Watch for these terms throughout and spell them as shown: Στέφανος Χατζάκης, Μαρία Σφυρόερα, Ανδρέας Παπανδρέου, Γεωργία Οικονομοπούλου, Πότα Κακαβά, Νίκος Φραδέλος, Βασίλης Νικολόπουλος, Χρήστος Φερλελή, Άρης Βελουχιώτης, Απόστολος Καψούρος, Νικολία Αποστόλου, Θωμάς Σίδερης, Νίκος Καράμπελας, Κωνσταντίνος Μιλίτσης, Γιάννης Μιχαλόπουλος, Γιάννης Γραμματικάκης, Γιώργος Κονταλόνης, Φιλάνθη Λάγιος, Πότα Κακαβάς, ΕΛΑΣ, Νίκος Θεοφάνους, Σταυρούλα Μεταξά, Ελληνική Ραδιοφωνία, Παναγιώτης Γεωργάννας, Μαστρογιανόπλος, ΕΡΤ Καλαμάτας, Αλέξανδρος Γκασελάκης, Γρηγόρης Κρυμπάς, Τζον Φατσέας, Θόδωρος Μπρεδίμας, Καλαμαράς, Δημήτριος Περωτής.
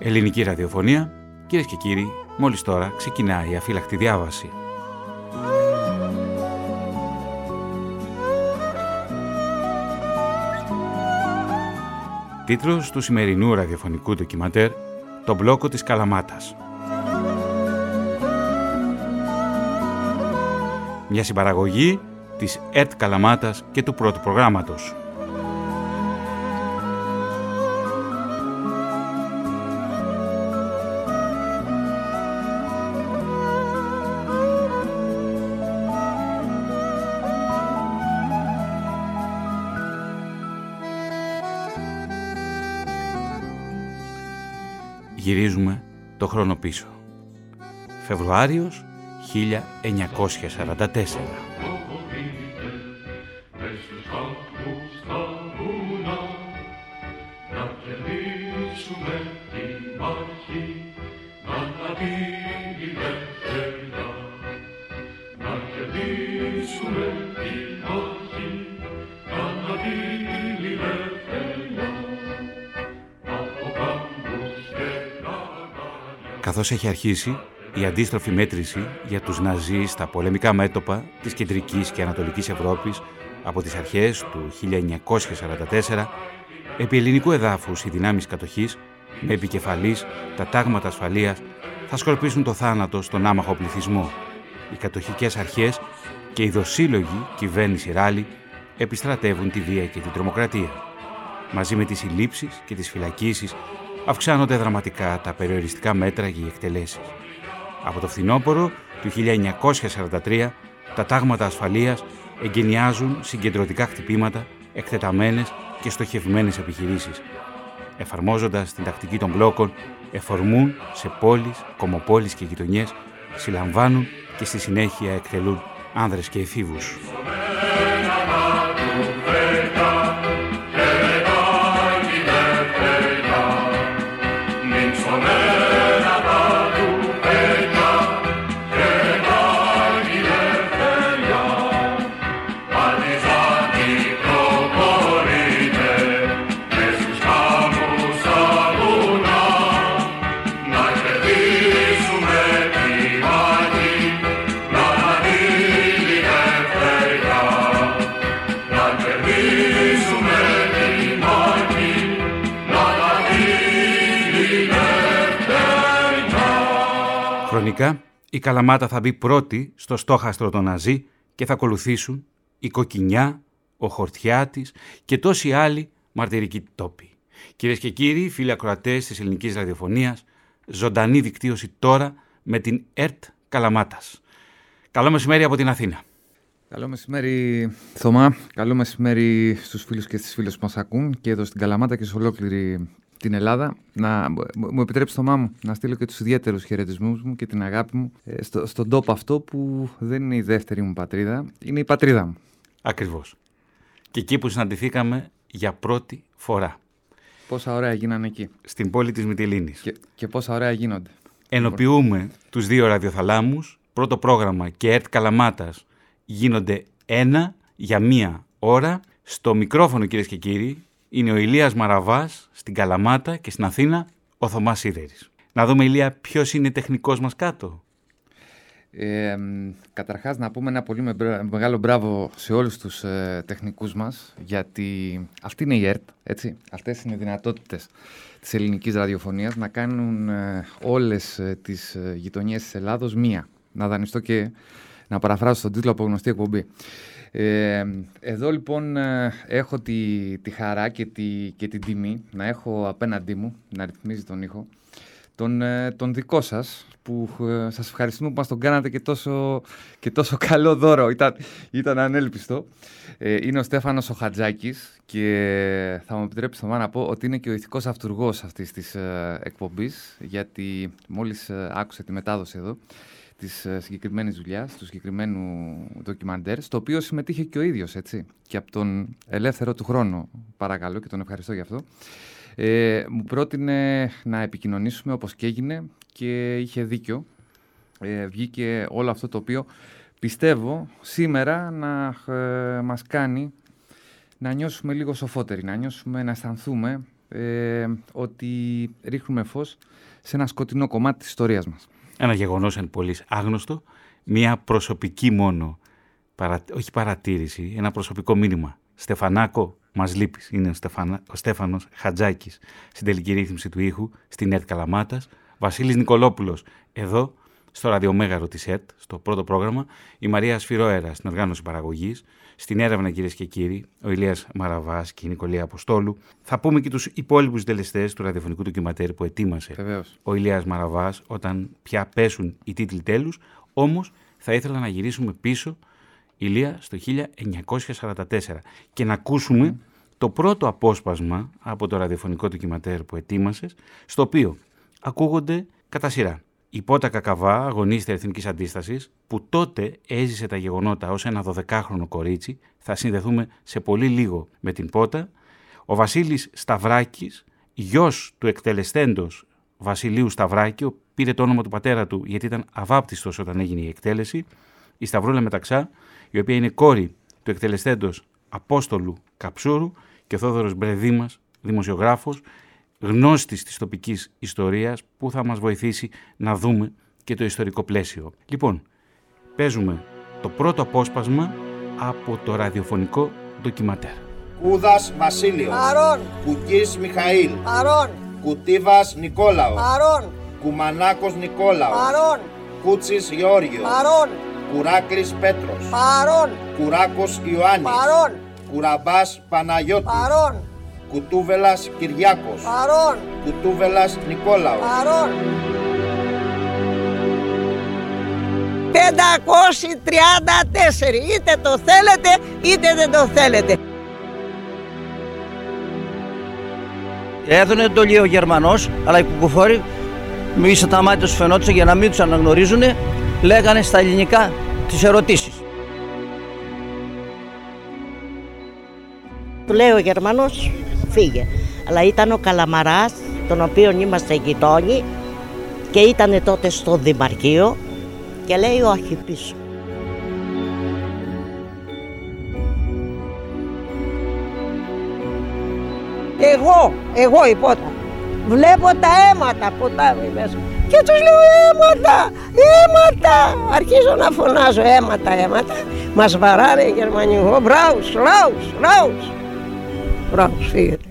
Ελληνική Ραδιοφωνία, κυρίες και κύριοι, μόλις τώρα ξεκινάει η αφύλακτη διάβαση. Τίτλος του σημερινού ραδιοφωνικού ντοκιμαντέρ, το μπλόκο της Καλαμάτας. Μια συμπαραγωγή της ΕΡΤ Καλαμάτας και του πρώτου προγράμματος. Γυρίζουμε το χρόνο πίσω. Φεβρουάριος 1944. Καθώς έχει αρχίσει η αντίστροφη μέτρηση για τους Ναζί στα πολεμικά μέτωπα της Κεντρικής και Ανατολικής Ευρώπης από τις αρχές του 1944, επί ελληνικού εδάφους οι δυνάμεις κατοχής, με επικεφαλής τα τάγματα ασφαλείας, θα σκορπίσουν το θάνατο στον άμαχο πληθυσμό. Οι κατοχικές αρχές και η δοσύλλογη κυβέρνηση Ράλι επιστρατεύουν τη βία και την τρομοκρατία. Μαζί με τις συλλήψεις και τις φυλακίσεις, αυξάνονται δραματικά τα περιοριστικά μέτρα για οι εκτελέσεις. Από το φθινόπωρο του 1943, τα τάγματα ασφαλείας εγκαινιάζουν συγκεντρωτικά χτυπήματα, εκτεταμένες και στοχευμένες επιχειρήσεις. Εφαρμόζοντας την τακτική των μπλόκων, εφορμούν σε πόλεις, κομμοπόλεις και γειτονιές, συλλαμβάνουν και στη συνέχεια εκτελούν άνδρες και εφήβους. Χρονικά, η Καλαμάτα θα μπει πρώτη στο στόχαστρο των Ναζί και θα ακολουθήσουν η Κοκκινιά, ο Χορτιάτης και τόσοι άλλοι μαρτυρικοί τόποι. Κυρίες και κύριοι, φίλοι ακροατές της Ελληνικής Ραδιοφωνίας, ζωντανή δικτύωση τώρα με την ΕΡΤ Καλαμάτας. Καλό μεσημέρι από την Αθήνα. Καλό μεσημέρι, Θωμά. Καλό μεσημέρι στους φίλους και στις φίλες που μας ακούν και εδώ στην Καλαμάτα και σε ολόκληρη την Ελλάδα. Να μου επιτρέψει, Θωμά μου, να στείλω και τους ιδιαίτερους χαιρετισμούς μου και την αγάπη μου στον τόπο αυτό που δεν είναι η δεύτερη μου πατρίδα, είναι η πατρίδα μου. Ακριβώς. Και εκεί που συναντηθήκαμε για πρώτη φορά. Πόσα ωραία γίνανε εκεί. Στην πόλη της Μυτιλήνης. Και πόσα ωραία γίνονται. Ενοποιούμε τους δύο ραδιοθαλάμους. Πρώτο πρόγραμμα και ΕΡΤ Καλαμάτας γίνονται ένα για μία ώρα. Στο μικρόφωνο, κυρίες και κύριοι, είναι ο Ηλίας Μαραβάς στην Καλαμάτα και στην Αθήνα ο Θωμάς Σίδερης. Να δούμε, Ηλία, ποιος είναι τεχνικός μας κάτω. Καταρχάς να πούμε ένα πολύ μεγάλο μπράβο σε όλους τους τεχνικούς μας, γιατί αυτή είναι η ΕΡΤ, έτσι. Αυτές είναι οι δυνατότητες της Ελληνικής Ραδιοφωνίας να κάνουν όλες τις γειτονιές της Ελλάδος μία. Να δανειστώ και να παραφράσω τον τίτλο από γνωστή εκπομπή. Εδώ λοιπόν έχω τη χαρά και την τιμή να έχω απέναντί μου, να ρυθμίζει τον ήχο, τον δικό σας, που σας ευχαριστούμε που μας τον κάνατε και τόσο καλό δώρο. Ήταν ανέλπιστο. Είναι ο Στέφανος ο Χατζάκης και θα μου επιτρέψει να πω ότι είναι και ο ηθικός αυτουργός αυτής της εκπομπής, γιατί μόλις άκουσε τη μετάδοση εδώ της συγκεκριμένης δουλειάς, του συγκεκριμένου ντοκιμαντέρ, στο οποίο συμμετείχε και ο ίδιος, έτσι, και από τον ελεύθερο του χρόνο, παρακαλώ, και τον ευχαριστώ γι' αυτό, μου πρότεινε να επικοινωνήσουμε όπως και έγινε και είχε δίκιο. Βγήκε όλο αυτό το οποίο πιστεύω σήμερα να μας κάνει να νιώσουμε λίγο σοφότεροι, να αισθανθούμε ότι ρίχνουμε φως σε ένα σκοτεινό κομμάτι της ιστορίας μας. Ένα γεγονός εν πολλοίς άγνωστο, μια προσωπική μόνο, όχι παρατήρηση, ένα προσωπικό μήνυμα. Στεφανάκο, μας λείπεις. Είναι ο Στέφανος Χατζάκης στην τελική ρύθμιση του ήχου, στην ΕΡΤ Καλαμάτας. Βασίλης Νικολόπουλος, εδώ, στο ραδιομέγαρο της ΕΡΤ, στο πρώτο πρόγραμμα. Η Μαρία Σφυρόερα, στην οργάνωση παραγωγής. Στην έρευνα, κυρίες και κύριοι, ο Ηλίας Μαραβάς και η Νικολία Αποστόλου. Θα πούμε και τους υπόλοιπους συντελεστές του ραδιοφωνικού ντοκιματέρ που ετοίμασε Βεβαίως. Ο Ηλίας Μαραβάς, όταν πια πέσουν οι τίτλοι τέλους. Όμως, θα ήθελα να γυρίσουμε πίσω, Ηλία, στο 1944 και να ακούσουμε το πρώτο απόσπασμα από το ραδιοφωνικό ντοκιματέρ που ετοίμασες, στο οποίο ακούγονται κατά σειρά. Η Πότα Κακαβά, αγωνίστρια εθνικής αντίστασης, που τότε έζησε τα γεγονότα ως ένα 12χρονο κορίτσι, θα συνδεθούμε σε πολύ λίγο με την Πότα. Ο Βασίλης Σταυράκης, γιος του εκτελεστέντος Βασιλείου Σταυράκη, πήρε το όνομα του πατέρα του γιατί ήταν αβάπτιστος όταν έγινε η εκτέλεση. Η Σταυρούλα Μεταξά, η οποία είναι κόρη του εκτελεστέντος Απόστολου Καψούρου, και ο Θόδωρος Μπρεδίμας, δημοσιογράφος, γνώστης της τοπικής ιστορίας, που θα μας βοηθήσει να δούμε και το ιστορικό πλαίσιο. Λοιπόν, παίζουμε το πρώτο απόσπασμα από το ραδιοφωνικό ντοκιματέρ. Κούδας Βασίλειος. Παρών. Κουκής Μιχαήλ. Παρών. Κουτίβας Νικόλαος. Παρών. Κουμανάκος Νικόλαος. Παρών. Κούτσης Γεώργιος. Παρών. Κουράκλης Πέτρος. Παρών. Κουράκος Ιωάννης. Παρών. Κουραμπάς Παναγιώτης. Παρών. Κουτούβελας Κυριάκος. Παρών. Κουτούβελας Νικόλαος. Παρών. 534. Είτε το θέλετε είτε δεν το θέλετε. Έδωνε εντολή ο Γερμανός, αλλά οι κουκουφόροι μύρισε τα μάτια τους, φαινόντουσαν, για να μην τους αναγνωρίζουν, λέγανε στα ελληνικά τις ερωτήσεις. Του λέει ο Γερμανός, φύγε. Αλλά ήταν ο Καλαμαράς, τον οποίον είμαστε γειτόνι, και ήταν τότε στο Δημαρχείο, και λέει όχι, πίσω. Εγώ η Πότα, βλέπω τα αίματα που τάβει μέσα και τους λέω αίματα, αρχίζω να φωνάζω αίματα, μας βαράνε οι Γερμανοί, μπράους, φύγετε.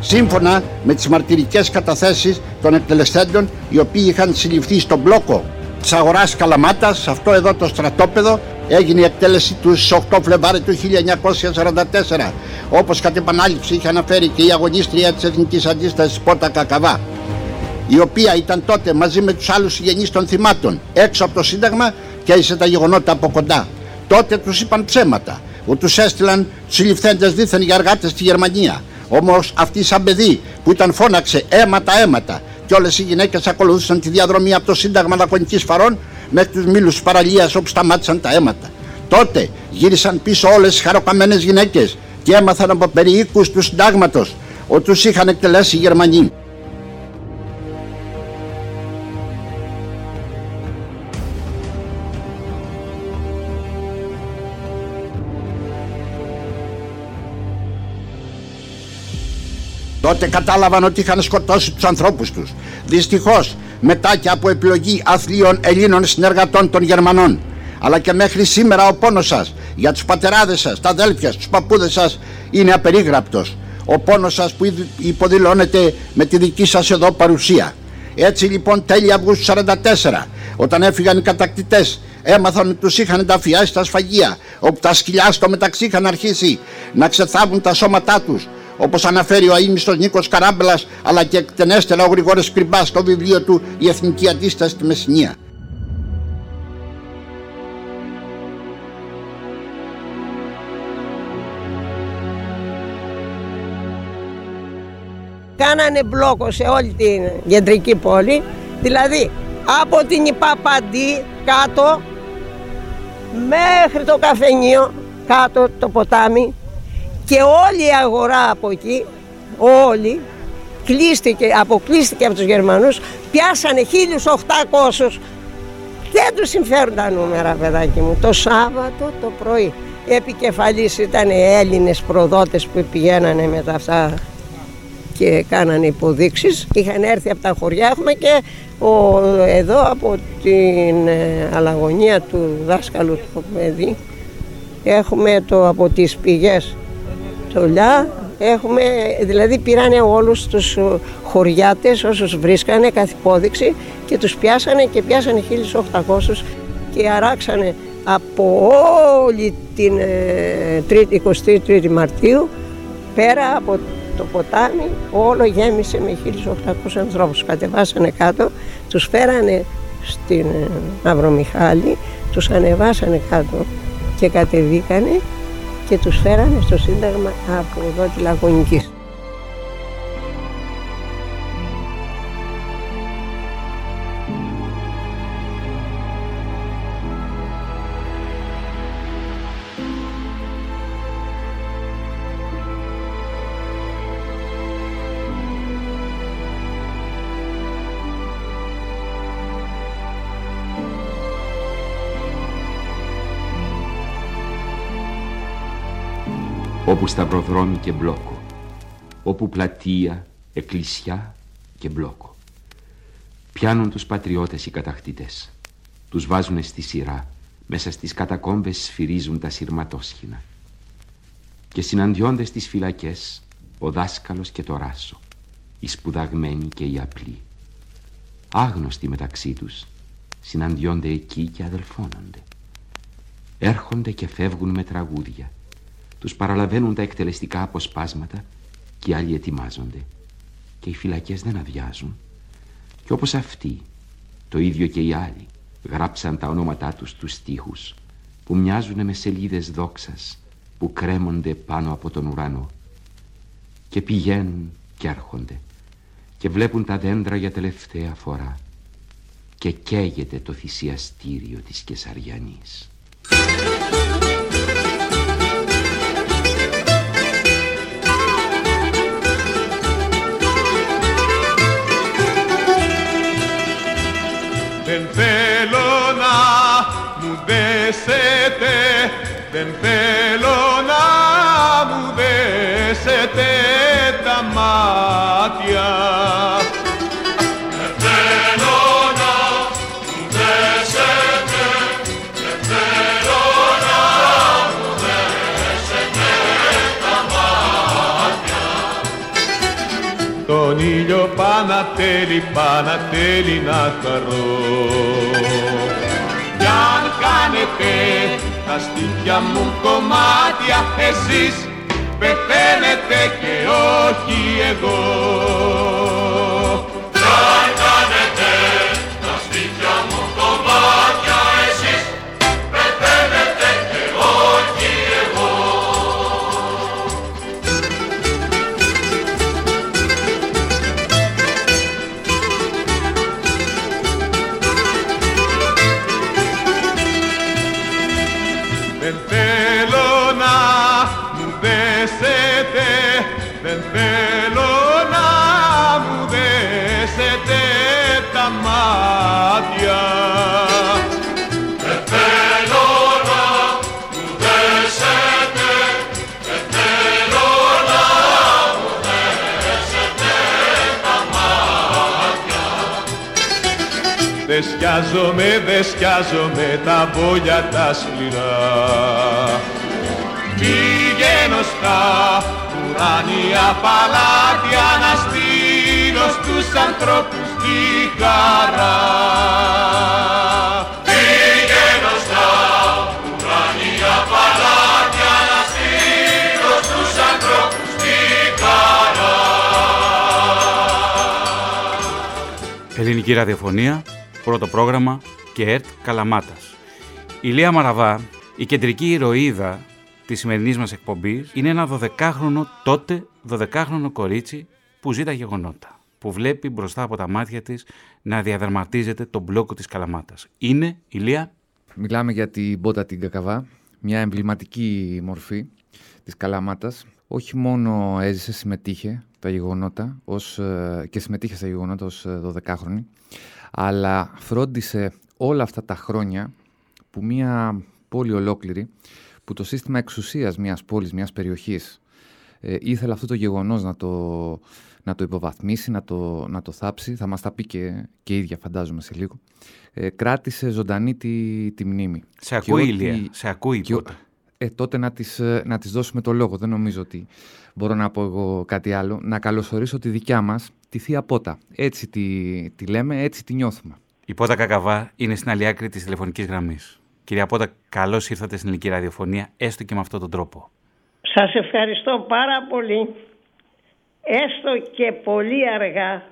Σύμφωνα με τις μαρτυρικές καταθέσεις των εκτελεστέντων, οι οποίοι είχαν συλληφθεί στον μπλόκο της αγοράς Καλαμάτας, σε αυτό εδώ το στρατόπεδο, έγινε η εκτέλεση του 8 Φλεβάρι του 1944, όπως κατ' επανάληψη είχε αναφέρει και η αγωνίστρια της Εθνικής Αντίστασης Πότα Κακαβά, η οποία ήταν τότε μαζί με τους άλλους συγγενείς των θυμάτων έξω από το Σύνταγμα και έζησε τα γεγονότα από κοντά. Τότε τους είπαν ψέματα, που τους έστειλαν τους συλληφθέντες δίθεν για εργάτες στη Γερμανία. Όμως αυτή, σαν παιδί που ήταν, φώναξε αίματα, και όλες οι γυναίκες ακολουθούσαν τη διαδρομή από το Σύνταγμα Λακωνικής Φαρών μέχρι τους μήλους της παραλίας, όπου σταμάτησαν τα αίματα. Τότε γύρισαν πίσω όλες οι χαροκαμένες γυναίκες και έμαθαν από περιοίκους του Συντάγματος ότι τους είχαν εκτελέσει οι Γερμανοί. Τότε κατάλαβαν ότι είχαν σκοτώσει τους ανθρώπους τους. Δυστυχώς, μετά και από επιλογή αθλίων Ελλήνων συνεργατών των Γερμανών. Αλλά και μέχρι σήμερα ο πόνος σας για τους πατεράδες σας, τα αδέλφια, τους παππούδες σας είναι απερίγραπτος. Ο πόνος σας που υποδηλώνεται με τη δική σας εδώ παρουσία. Έτσι λοιπόν, τέλη Αυγούστου 1944, όταν έφυγαν οι κατακτητές, έμαθαν ότι τους είχαν ενταφιάσει στα σφαγεία, όπου τα σκυλιά στο μεταξύ είχαν αρχίσει να ξεθάβουν τα σώματά τους. Όπως αναφέρει ο αείμνηστος Νίκος Καράμπελας, αλλά και εκτενέστερα ο Γρηγόρης Κρυμπάς στο βιβλίο του «Η Εθνική Αντίσταση στη Μεσσηνία». Κάνανε μπλόκο σε όλη την κεντρική πόλη, δηλαδή από την Ιπαπαντή κάτω μέχρι το καφενείο, κάτω το ποτάμι, και όλη η αγορά από εκεί, όλη, αποκλείστηκε από τους Γερμανούς. Πιάσανε 1.800, δεν τους συμφέρουν τα νούμερα, παιδάκι μου, το Σάββατο το πρωί. επικεφαλής ήταν οι Έλληνες προδότες που πηγαίνανε με τα αυτά και κάνανε υποδείξεις. Είχαν έρθει από τα χωριά μα και εδώ από την Αλαγωνία του δάσκαλου του παιδί έχουμε από τις πηγές Τολιά, έχουμε, δηλαδή πήρανε όλους τους χωριάτες όσους βρίσκανε καθ' υπόδειξη και τους πιάσανε και πιάσανε 1.800 και αράξανε από όλη την 23η Μαρτίου πέρα από το ποτάμι, όλο γέμισε με 1.800 ανθρώπους. Κατεβάσανε κάτω, τους φέρανε στην Αυρομιχάλη, τους ανεβάσανε κάτω και κατεβήκανε και τους φέρανε στο Σύνταγμα από εδώ τη Λαγωνικής. Όπου σταυροδρόμι και μπλόκο, όπου πλατεία, εκκλησιά και μπλόκο. Πιάνουν τους πατριώτες οι κατακτητές. Τους βάζουν στη σειρά, μέσα στις κατακόμβες σφυρίζουν τα σειρματόσχηνα. Και συναντιόνται στις φυλακές ο δάσκαλος και το ράσο, οι σπουδαγμένοι και οι απλοί. Άγνωστοι μεταξύ τους, συναντιόνται εκεί και αδελφώνονται. Έρχονται και φεύγουν με τραγούδια. Τους παραλαβαίνουν τα εκτελεστικά αποσπάσματα και οι άλλοι ετοιμάζονται. Και οι φυλακές δεν αδειάζουν. Και όπως αυτοί, το ίδιο και οι άλλοι, γράψαν τα ονόματά τους στους στίχους που μοιάζουν με σελίδες δόξας που κρέμονται πάνω από τον ουρανό. Και πηγαίνουν και έρχονται και βλέπουν τα δέντρα για τελευταία φορά και καίγεται το θυσιαστήριο της Κεσαριανής. Δεν θέλω να μου δέσετε, δεν θέλω να μου δέσετε τα μάτια. Δεν θέλω να μου δέσετε, δεν θέλω να μου δέσετε τα μάτια. Τον ήλιο Πανατέλη, Πανατέλη να χαρώ. Κι αν κάνετε τα στήθια μου κομμάτια, εσείς πεθαίνετε και όχι εγώ. Κι αν κάνετε τα στήθια μου κομμάτια, εσείς πεθαίνετε και όχι εγώ. Δεν θέλω να μου δέσετε τα μάτια. Δεν θέλω να μου δέσετε, δεν θέλω να μου δέσετε τα μάτια. Δεσκιάζομαι, δεσκιάζομαι τα βόλια τα σκληρά. Πηγαίνω στα ουράνια παλάτια να στείλω στους ανθρώπους τη χαρά. Πήγαινω στα ουράνια παλάτια να στείλω στους ανθρώπους τη χαρά. Ελληνική Ραδιοφωνία, πρώτο πρόγραμμα και ΕΡΤ Καλαμάτας. Ηλία Μαραβά, η κεντρική ηρωίδα της σημερινής μας εκπομπής είναι ένα 12χρονο, τότε 12χρονο κορίτσι που ζει τα γεγονότα, που βλέπει μπροστά από τα μάτια της να διαδραματίζεται τον μπλόκο της Καλαμάτας. Είναι, Ηλία. Μιλάμε για την Πότα την Κακαβά, μια εμβληματική μορφή της Καλαμάτας. Όχι μόνο έζησε, συμμετείχε τα γεγονότα και συμμετείχε στα γεγονότα ως 12χρονη, αλλά φρόντισε όλα αυτά τα χρόνια που μια πόλη ολόκληρη που που το σύστημα εξουσίας μιας πόλης, μιας περιοχής ήθελε αυτό το γεγονός να το υποβαθμίσει, να το θάψει, θα μας τα πει και ίδια φαντάζομαι σε λίγο, κράτησε ζωντανή τη μνήμη. Σε ακούει Ηλία, σε ακούει Πότα. Τότε να της δώσουμε το λόγο, δεν νομίζω ότι μπορώ να πω εγώ κάτι άλλο. Να καλωσορίσω τη δικιά μας, τη θεία Πότα. Έτσι τη λέμε, έτσι τη νιώθουμε. Η Πότα Κακαβά είναι στην άλλη άκρη της τηλεφωνικής γραμμής. Κυρία Πότα, καλώς ήρθατε στην Ελληνική Ραδιοφωνία, έστω και με αυτόν τον τρόπο. Σας ευχαριστώ πάρα πολύ, έστω και πολύ αργά,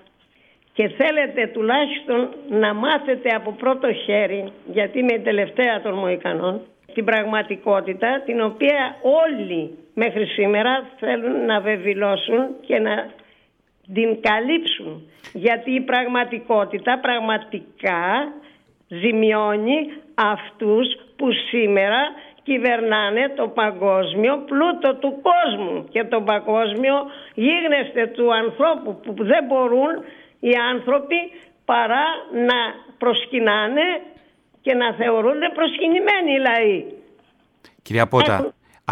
και θέλετε τουλάχιστον να μάθετε από πρώτο χέρι, γιατί είμαι η τελευταία των Μοϊκανών, την πραγματικότητα την οποία όλοι μέχρι σήμερα θέλουν να βεβηλώσουν και να την καλύψουν. Γιατί η πραγματικότητα πραγματικά ζημιώνει αυτούς που σήμερα κυβερνάνε το παγκόσμιο πλούτο του κόσμου και το παγκόσμιο γίγνεσθε του ανθρώπου, που δεν μπορούν οι άνθρωποι παρά να προσκυνάνε και να θεωρούνται προσκυνημένοι λαοί. Κυρία Πότα,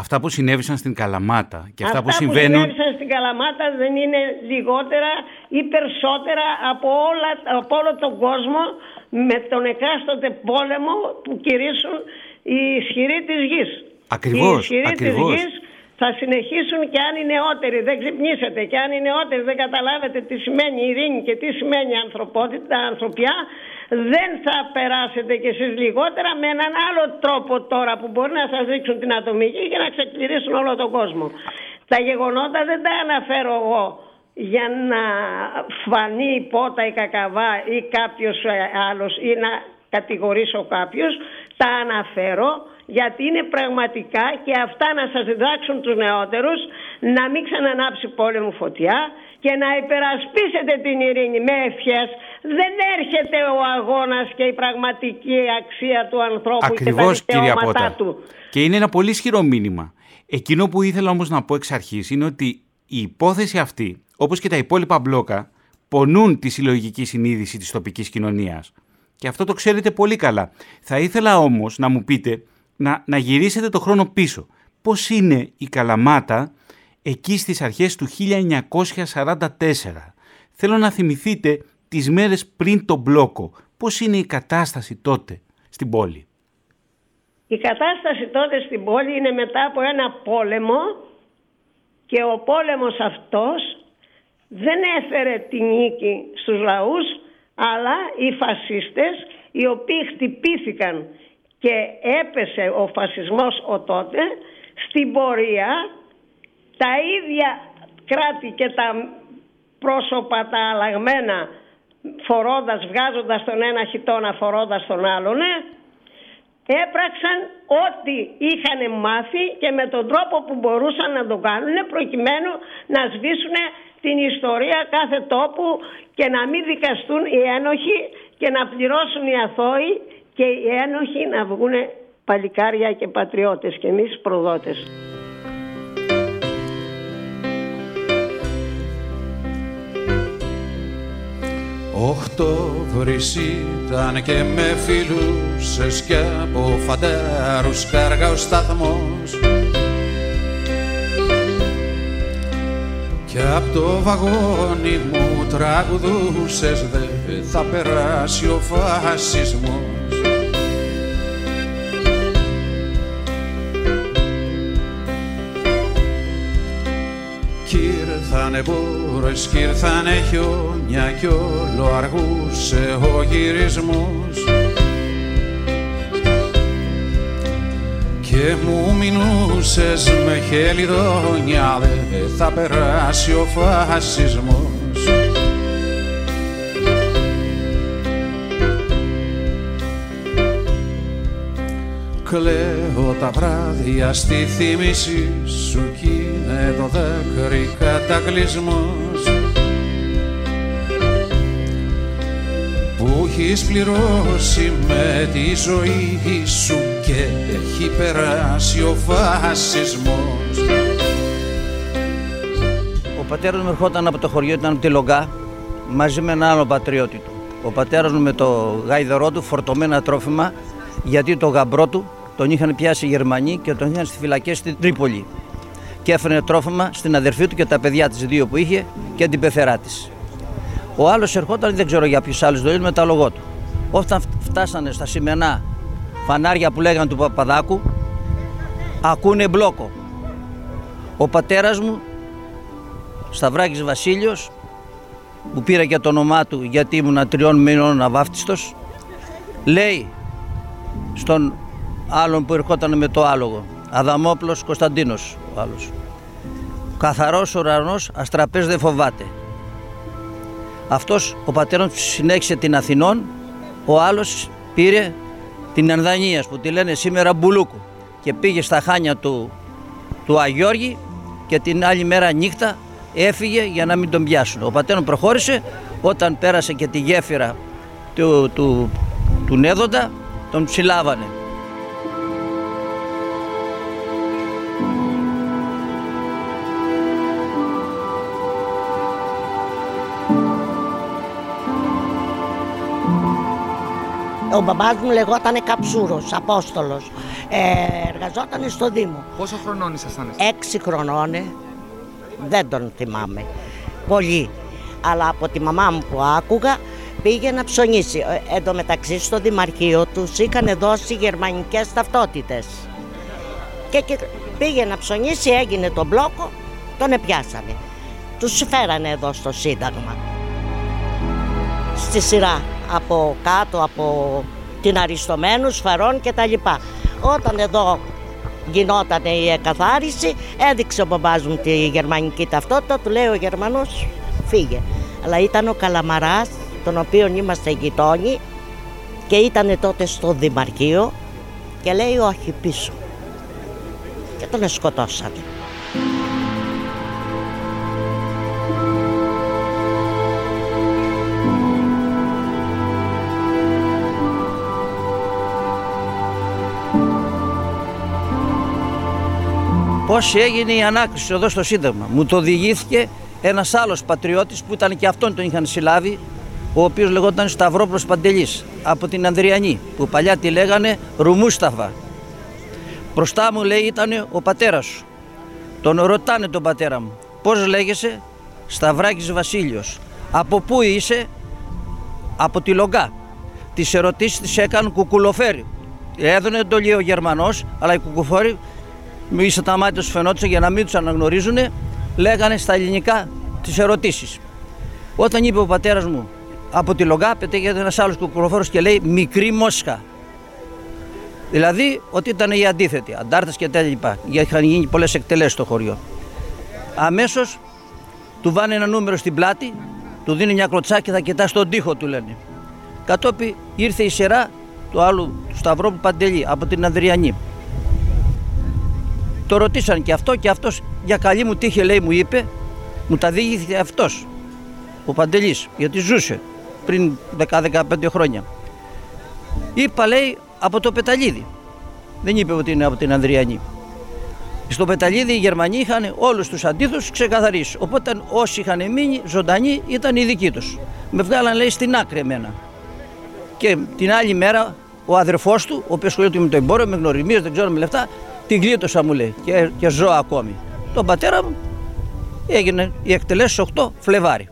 αυτά που συνέβησαν στην Καλαμάτα και αυτά που συμβαίνουν... Αυτά που συνέβησαν στην Καλαμάτα δεν είναι λιγότερα ή περισσότερα από όλο τον κόσμο με τον εκάστοτε πόλεμο που κηρύσσουν οι ισχυροί της γης. Ακριβώς, οι ισχυροί της γης θα συνεχίσουν και αν οι νεότεροι δεν ξυπνήσετε και αν οι νεότεροι δεν καταλάβετε τι σημαίνει ειρήνη και τι σημαίνει ανθρωπότητα, ανθρωπιά, δεν θα περάσετε κι εσείς λιγότερα με έναν άλλο τρόπο τώρα που μπορεί να σας δείξουν την ατομική και να ξεκληρήσουν όλο τον κόσμο. Τα γεγονότα δεν τα αναφέρω εγώ για να φανεί η Πότα η Κακαβά ή κάποιος άλλος ή να κατηγορήσω κάποιους, τα αναφέρω γιατί είναι πραγματικά και αυτά να σας διδάξουν τους νεότερους να μην ξανανάψει πόλεμο φωτιά και να υπερασπίσετε την ειρήνη με ευχές. Δεν έρχεται ο αγώνας και η πραγματική αξία του ανθρώπου. Ακριβώς, και τα δικαιώματά του. Και είναι ένα πολύ ισχυρό μήνυμα. Εκείνο που ήθελα όμως να πω εξ αρχής είναι ότι η υπόθεση αυτή, όπως και τα υπόλοιπα μπλόκα, πονούν τη συλλογική συνείδηση της τοπικής κοινωνίας. Και αυτό το ξέρετε πολύ καλά. Θα ήθελα όμως να μου πείτε, να γυρίσετε το χρόνο πίσω. Πώς είναι η Καλαμάτα εκεί στις αρχές του 1944. Θέλω να θυμηθείτε τις μέρες πριν τον μπλόκο. Πώς είναι η κατάσταση τότε στην πόλη. Η κατάσταση τότε στην πόλη είναι μετά από ένα πόλεμο και ο πόλεμος αυτός δεν έφερε τη νίκη στους λαούς, αλλά οι φασίστες οι οποίοι χτυπήθηκαν και έπεσε ο φασισμός ο τότε, στην πορεία τα ίδια κράτη και τα πρόσωπα τα αλλαγμένα φορώντας, βγάζοντας τον ένα χιτώνα, φορώντας τον άλλον, έπραξαν ό,τι είχαν μάθει και με τον τρόπο που μπορούσαν να το κάνουν προκειμένου να σβήσουν την ιστορία κάθε τόπου και να μην δικαστούν οι ένοχοι και να πληρώσουν οι αθώοι και οι ένοχοι να βγουν παλικάρια και πατριώτες και εμείς προδότες. Οκτώβρης ήταν και με φιλούσες κι από φαντάρους κάργα ο σταθμός κι απ' το βαγόνι μου τραγουδούσες δε θα περάσει ο φασισμός. Κι ήρθανε μπόρες κι ήρθανε χιόνια κι όλο αργούσε ο γυρισμός και μου μινούσες με χελιδόνια δε θα περάσει ο φασισμός. Κλαίω τα βράδια στη θύμησή σου κι είναι το δάκρυ κατακλυσμός που έχεις πληρώσει με τη ζωή σου και έχει περάσει ο φασισμός. Ο πατέρας μου ερχόταν από το χωριό, ήταν από τη Λογκά, μαζί με έναν άλλο πατριώτη του. Ο πατέρας μου με το γαϊδερό του φορτωμένα τρόφιμα, γιατί το γαμπρό του τον είχαν πιάσει οι Γερμανοί και τον είχαν στις φυλακές στην Τρίπολη. Και έφερνε τρόφιμα στην αδερφή του και τα παιδιά της, δύο που είχε, και την πεθερά της. Ο άλλος ερχόταν, δεν ξέρω για ποιους άλλους δουλειούς, με τα λογό του. Όταν φτάσανε στα σημερινά φανάρια που λέγανε του Παπαδάκου, ακούνε μπλόκο. Ο πατέρας μου, Σταυράκης Βασίλειος, που πήρε και το όνομά του γιατί ήμουν 3 μηνών αβάφτιστος, λέει στον άλλον που ερχόταν με το άλογο, Αδαμόπλος Κωνσταντίνος ο άλλος, «Καθαρός ουρανός, αστραπές δεν φοβάται». Αυτός ο πατέρας συνέχισε την Αθηνών, ο άλλος πήρε την Ανδανίας που τη λένε σήμερα Μπουλούκου και πήγε στα χάνια του Αγιώργη και την άλλη μέρα νύχτα έφυγε για να μην τον πιάσουν. Ο πατέρας προχώρησε, όταν πέρασε και τη γέφυρα του Νέδοντα, τον ψηλάβανε. Ο μπαμπάς μου λεγότανε Καψούρος, Απόστολος. Εργαζότανε στο Δήμο. Πόσο χρονών ήσασταν? 6 χρονών, δεν τον θυμάμαι πολύ. Αλλά από τη μαμά μου που άκουγα, πήγε να ψωνίσει. Εν τω μεταξύ στο Δημαρχείο τους είχαν δώσει γερμανικές ταυτότητες. Και πήγε να ψωνίσει, έγινε τον μπλόκο, τον επιάσανε. Τους φέρανε εδώ στο Σύνταγμα. Στη σειρά. Από κάτω, από την Αριστομένους, Φαρών και τα λοιπά. Όταν εδώ γινόταν η εκαθάριση, έδειξε ο μπαμπάς μου τη γερμανική ταυτότητα, του λέει ο Γερμανός, φύγε. Αλλά ήταν ο Καλαμαράς, τον οποίον είμαστε γειτόνι, και ήταν τότε στο Δημαρχείο και λέει όχι, πίσω. Και τον σκοτώσανε. Πώς έγινε η ανάκριση εδώ στο Σύνταγμα? Μου το διηγήθηκε ένας άλλος πατριώτης που ήταν και αυτόν τον είχαν συλλάβει, ο οποίος λεγόταν Σταυρόπλος Παντελής, από την Ανδριανή, που παλιά τη λέγανε Ρουμούσταφα. Μπροστά μου, λέει, ήταν ο πατέρας σου. Τον ρωτάνε τον πατέρα μου, πώς λέγεσαι? Σταυράκης Βασίλειος. Από πού είσαι? Από τη Λογκά. Τις ερωτήσεις τις έκανε κουκουλοφέρι. Έδωνε εντολή ο Γερμανός, αλλά οι κουκουφόροι, μίλησε τα μάτια τους, φαινόντουσαν, για να μην τους αναγνωρίζουν, λέγανε στα ελληνικά τις ερωτήσεις. Όταν είπε ο πατέρας μου από τη Λογκά, πετέγεται ένας άλλος κουκουροφόρος και λέει μικρή Μόσχα. Δηλαδή ότι ήταν οι αντίθετοι, αντάρτες και τα λοιπά, γιατί είχαν γίνει πολλές εκτελέσεις στο χωριό. Αμέσως του βάνε ένα νούμερο στην πλάτη, του δίνει μια κλωτσά και θα κοιτά στον τοίχο, του λένε. Κατόπιν ήρθε η σειρά του άλλου, του Σταυρόπουλου Παντελή, από την Ανδριανή. Το ρωτήσαν και αυτό, και αυτός για καλή μου τύχη, λέει, μου είπε, μου τα διηγήθηκε αυτός, ο Παντελής, γιατί ζούσε πριν 10-15 χρόνια. Είπα, λέει, από το Πεταλίδι. Δεν είπε ότι είναι από την Ανδριανή. Στο Πεταλίδι οι Γερμανοί είχαν όλους τους αντίθους ξεκαθαρίσει. Οπότε όσοι είχαν μείνει ζωντανοί ήταν οι δικοί τους. Με βγάλαν, λέει, στην άκρη εμένα. Και την άλλη μέρα ο αδερφός του, ο οποίος σχολιόταν με το εμπόριο, με γνωριμίες, δεν ξέρω, με λεφτά, την γλίτωσα, μου λέει, και ζω ακόμη. Τον πατέρα μου έγινε η εκτελέσεις 8 Φλεβάρι.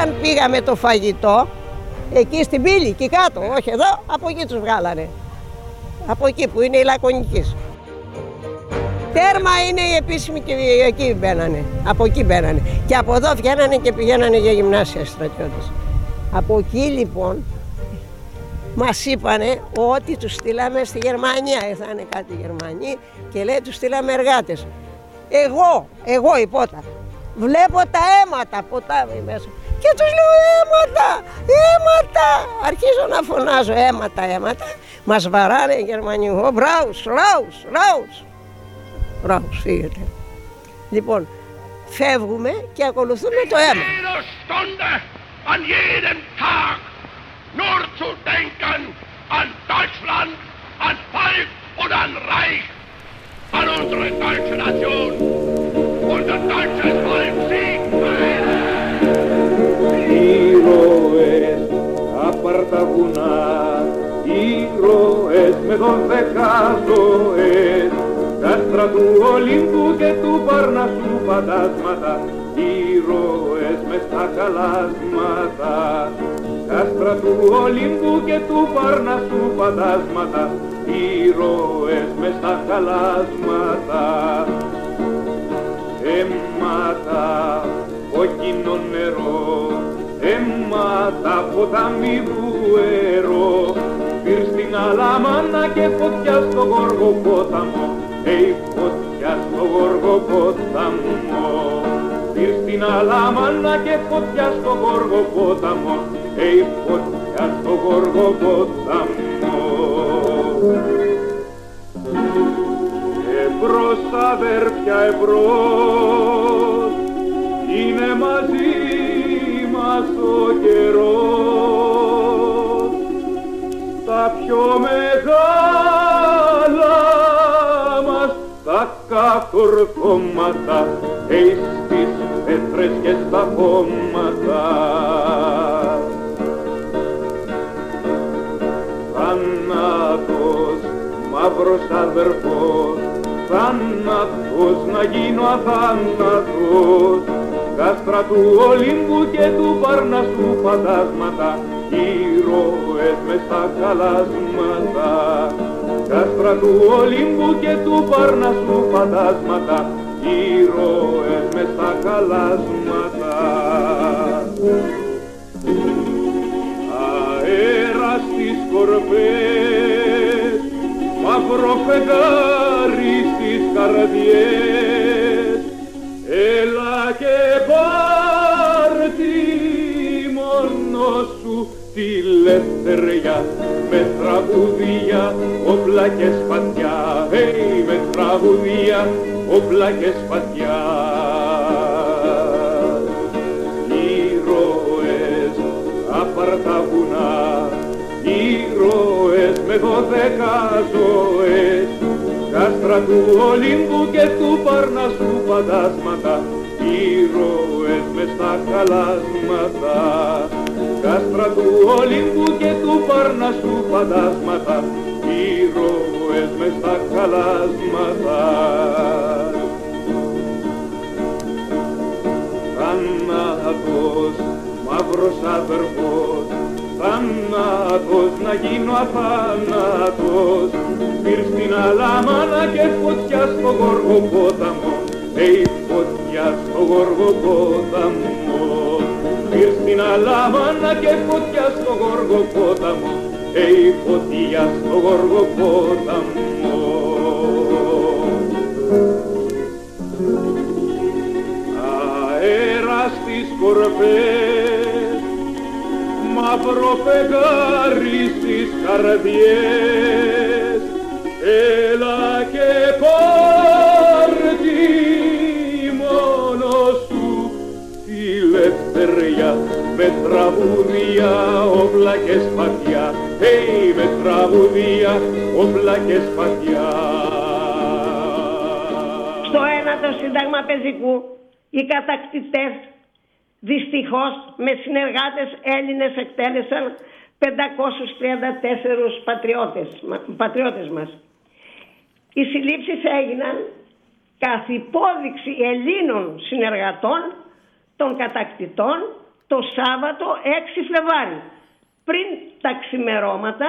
Όταν πήγαμε το φαγητό, εκεί στην πύλη, εκεί κάτω, όχι εδώ, από εκεί τους βγάλανε. Από εκεί που είναι η Λακωνικής. Τέρμα είναι η επίσημη και εκεί μπαίνανε, από εκεί μπαίνανε. Και από εδώ βγαίνανε και πηγαίνανε για γυμνάσια στρατιώτες. Από εκεί λοιπόν μας είπανε ότι τους στείλαμε στη Γερμανία, ήρθανε κάτι Γερμανοί και λέει τους στείλαμε εργάτες. Εγώ η Πότα, βλέπω τα αίματα, ποτάμι μέσα. και τους λέω αίματα, αίματα. Αρχίζω να φωνάζω αίματα, αίματα. Μας βαράνε γερμανικό, ράους, ράους, ράους. Ράους, φύγετε. Λοιπόν, φεύγουμε και ακολουθούμε το αίμα. An jedem Tag nur zu denken an Deutschland, an Volk und an Reich, an unsere deutsche Nation und an deutsches Volk Sieg vereinen. Ήρωες απ' τα βουνά, ήρωες με 12 ζωές, κάστρα του Ολύμπου και του Παρνασσού φαντάσματα, ήρωες μες στα χαλάσματα, κάστρα του Ολύμπου και του Παρνασσού φαντάσματα, ήρωες μες στα χαλάσματα. Αίματα, κόκκινο νερό, αίματα, ποτάμι βουερό, πυρ στην Αλαμάνα και φωτιά στο Γόργο Πόταμο, η φωτιά στο Γόργο Πόταμο. Πυρ στην Αλαμάνα και φωτιά στο Γόργο Πόταμο, η φωτιά στο Γόργο Πόταμο. Ευρώς αδέρφια, ευρώς, είναι μαζί μας ο καιρός, τα πιο μεγάλα μας τα κατορθώματα, στις πέτρες και στα χώματα. Θάνατος, μαύρος αδερφός, θάνατος να γίνω αθάνατος, κάστρα του Ολύμπου και του Παρνασσού φαντάσματα, ήρωες μες στα χαλάσματα, κάστρα του Ολύμπου και του Παρνασσού φαντάσματα, ήρωες μες στα χαλάσματα. Αέρας στις κορφές, μαύρο φεγγάρι στις καρδιές, έλα και πάρ' τη μόνο σου τη λευτεριά, με τραγουδία, όπλα και σπαθιά, hey, με τραγουδία, όπλα και σπαθιά. Ήρωες απ' τα βουνά, ήρωες με 12 ζωές, κάστρα του Ολύμπου και του Παρνασσού φαντάσματα, ήρωες μες στα χαλάσματα, κάστρα του Ολύμπου και του Παρνασσού φαντάσματα, ήρωες μες στα χαλάσματα. Θάνατος, μαύρος αδερφός, θάνατος να γίνω αθάνατος, πυρ στην Αλαμάνα και φωτιά στο Γόργο Πόταμο, hey, φωτιά στο Γόργο Πόταμο, πυρ στην Αλαμάνα και φωτιά στο Γόργο Πόταμο, hey, φωτιά στο Γόργο Πόταμο. Αέρας στις κορφές, μαύρο φεγγάρι στις καρδιές, έλα και πάρ' τη μόνο σου τη λευτεριά, με τραγουδία, όπλα και σπαθιά, hey, με τραγουδία, όπλα και σπαθιά. Στο ένατο σύνταγμα πεζικού, οι κατακτητές δυστυχώς με συνεργάτες Έλληνες εκτέλεσαν 534 πατριώτες μας. Οι συλλήψεις έγιναν καθ' υπόδειξη Ελλήνων συνεργατών των κατακτητών το Σάββατο 6 Φλεβάρι. Πριν τα ξημερώματα,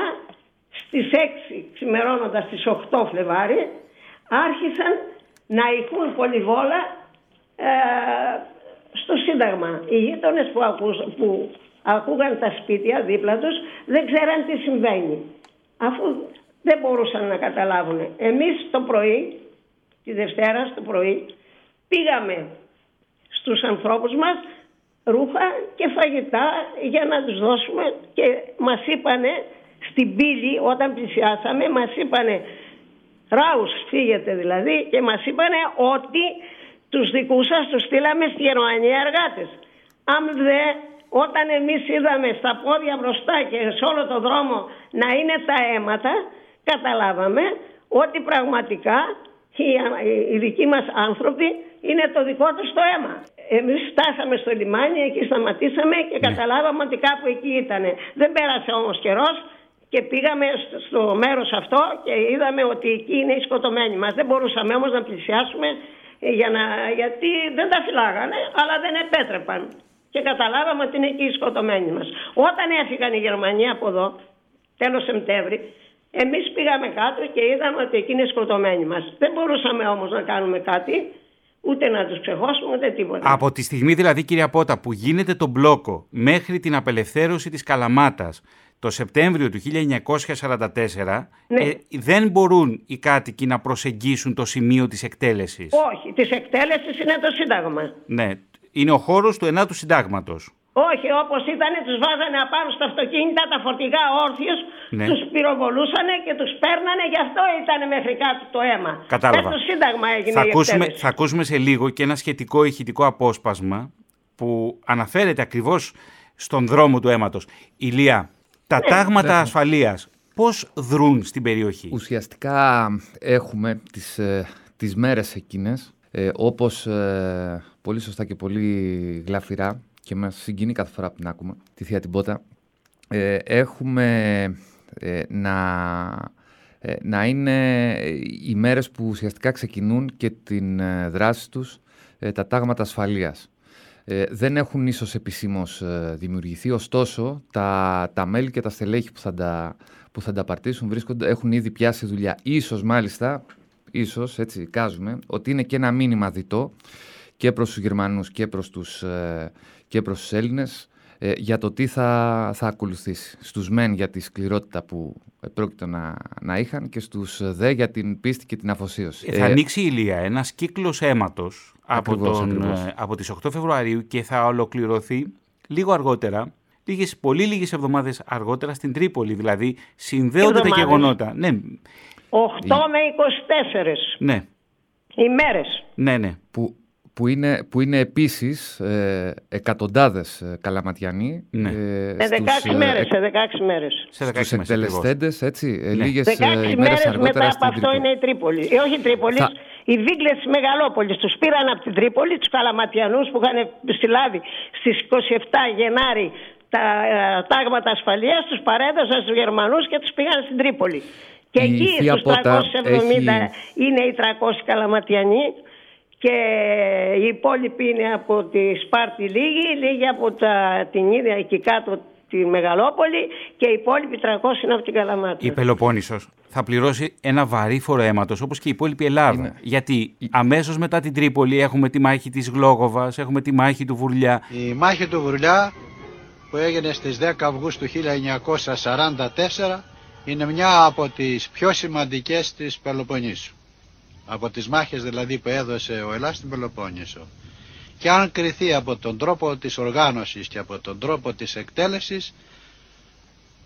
στις 6 ξημερώματα στις 8 Φλεβάρι, άρχισαν να ηχούν πολυβόλα στο Σύνταγμα. Οι γείτονες που ακούγαν τα σπίτια δίπλα τους δεν ξέραν τι συμβαίνει, αφού δεν μπορούσαν να καταλάβουν. Εμείς το πρωί, τη Δευτέρα το πρωί, πήγαμε στους ανθρώπους μας, ρούχα και φαγητά για να τους δώσουμε. Και μας είπανε στην πύλη, όταν πλησιάσαμε, μας είπανε «Ράους, φύγετε» δηλαδή, και μας είπανε ότι τους δικούς σας τους στείλαμε στη Γερμανία εργάτες. Αν δε, όταν εμείς είδαμε στα πόδια μπροστά και σε όλο το δρόμο να είναι τα αίματα, καταλάβαμε ότι πραγματικά οι δικοί μας άνθρωποι είναι το δικό τους το αίμα. Εμείς φτάσαμε στο λιμάνι, εκεί σταματήσαμε και καταλάβαμε ότι κάπου εκεί ήτανε. Δεν πέρασε όμως καιρός και πήγαμε στο μέρος αυτό και είδαμε ότι εκεί είναι οι σκοτωμένοι μας. Δεν μπορούσαμε όμως να πλησιάσουμε γιατί δεν τα φυλάγανε, αλλά δεν επέτρεπαν. Και καταλάβαμε ότι είναι εκεί οι σκοτωμένοι μας. Όταν έφυγαν οι Γερμανοί από εδώ, τέλος Σεπτέμβρη, εμείς πήγαμε κάτω και είδαμε ότι εκείνοι είναι σκοτωμένοι μας. Δεν μπορούσαμε όμως να κάνουμε κάτι, ούτε να τους ξεχώσουμε, ούτε τίποτα. Από τη στιγμή δηλαδή, κυρία Πότα, που γίνεται τον μπλόκο μέχρι την απελευθέρωση της Καλαμάτας το Σεπτέμβριο του 1944, ναι, δεν μπορούν οι κάτοικοι να προσεγγίσουν το σημείο της εκτέλεσης. Όχι, της εκτέλεσης είναι το Σύνταγμα. Ναι, είναι ο χώρος του 9ου Συντάγματος. Όχι, όπως ήταν, τους βάζανε απάνω στα αυτοκίνητα, τα φορτηγά όρθιους, ναι, τους πυροβολούσανε και τους παίρνανε, γι' αυτό ήταν μέχρι κάτω το αίμα. Κατάλαβα. Το Σύνταγμα έγινε η εκτέλεση. Θα ακούσουμε σε λίγο και ένα σχετικό ηχητικό απόσπασμα που αναφέρεται ακριβώς στον δρόμο του αίματος. Ηλία, τα τάγματα ασφαλείας πώς δρούν στην περιοχή? Ουσιαστικά έχουμε τις μέρες εκείνες, όπως πολύ σωστά και πολύ γλαφυρά, και μας συγκινεί κάθε φορά που την άκουμε, τη θεία την Πότα, έχουμε να είναι οι μέρες που ουσιαστικά ξεκινούν και την δράση τους τα τάγματα ασφαλείας. Δεν έχουν ίσως επισήμως δημιουργηθεί, ωστόσο τα μέλη και τα στελέχη που θα τα παρτίσουν έχουν ήδη πιάσει δουλειά. Ίσως μάλιστα, έτσι εικάζουμε, ότι είναι και ένα μήνυμα διτό και προς τους Γερμανούς και προς τους Έλληνες για το τι θα ακολουθήσει. Στους μεν για τη σκληρότητα που πρόκειται να είχαν και στους δε για την πίστη και την αφοσίωση. Θα ανοίξει, Ηλία, ένας κύκλος αίματος από τις 8 Φεβρουαρίου και θα ολοκληρωθεί λίγο αργότερα, πολύ λίγες εβδομάδες αργότερα, στην Τρίπολη. Δηλαδή συνδέονται τα γεγονότα. Ναι. 8 με 24 ναι, ημέρες. Ναι, ναι. Που είναι επίσης εκατοντάδες καλαματιανοί. Ναι. Σε 16 μέρες. Στους εκτελεστέντες, έτσι, ναι, λίγες 16 ημέρες αργότερα μετά από αυτό είναι η Τρίπολη. Όχι η Τρίπολη, οι δίγκλες της Μεγαλόπολης. Τους πήραν από την Τρίπολη, τους καλαματιανούς που είχαν συλλάβει στις 27 Γενάρη τα τάγματα ασφαλείας, τους παρέδωσαν στους Γερμανούς και τους πήγαν στην Τρίπολη. Και εκεί στους 370 είναι οι 300 καλαματιανοί. Και οι υπόλοιποι είναι από τη Σπάρτη λίγοι από την ίδια εκεί κάτω τη Μεγαλόπολη και οι υπόλοιποι 300 είναι από την Καλαμάτα. Η Πελοπόννησος θα πληρώσει ένα βαρύ φόρο αίματος, όπως και η υπόλοιπη Ελλάδα. Είναι. Γιατί αμέσως μετά την Τρίπολη έχουμε τη μάχη της Γλόγοβας, έχουμε τη μάχη του Βουρλιά. Η μάχη του Βουρλιά που έγινε στις 10 Αυγούστου 1944 είναι μια από τις πιο σημαντικές της Πελοποννήσου. Από τις μάχες δηλαδή που έδωσε ο ΕΛΑΣ στην Πελοπόννησο. Και αν κριθεί από τον τρόπο της οργάνωσης και από τον τρόπο της εκτέλεσης,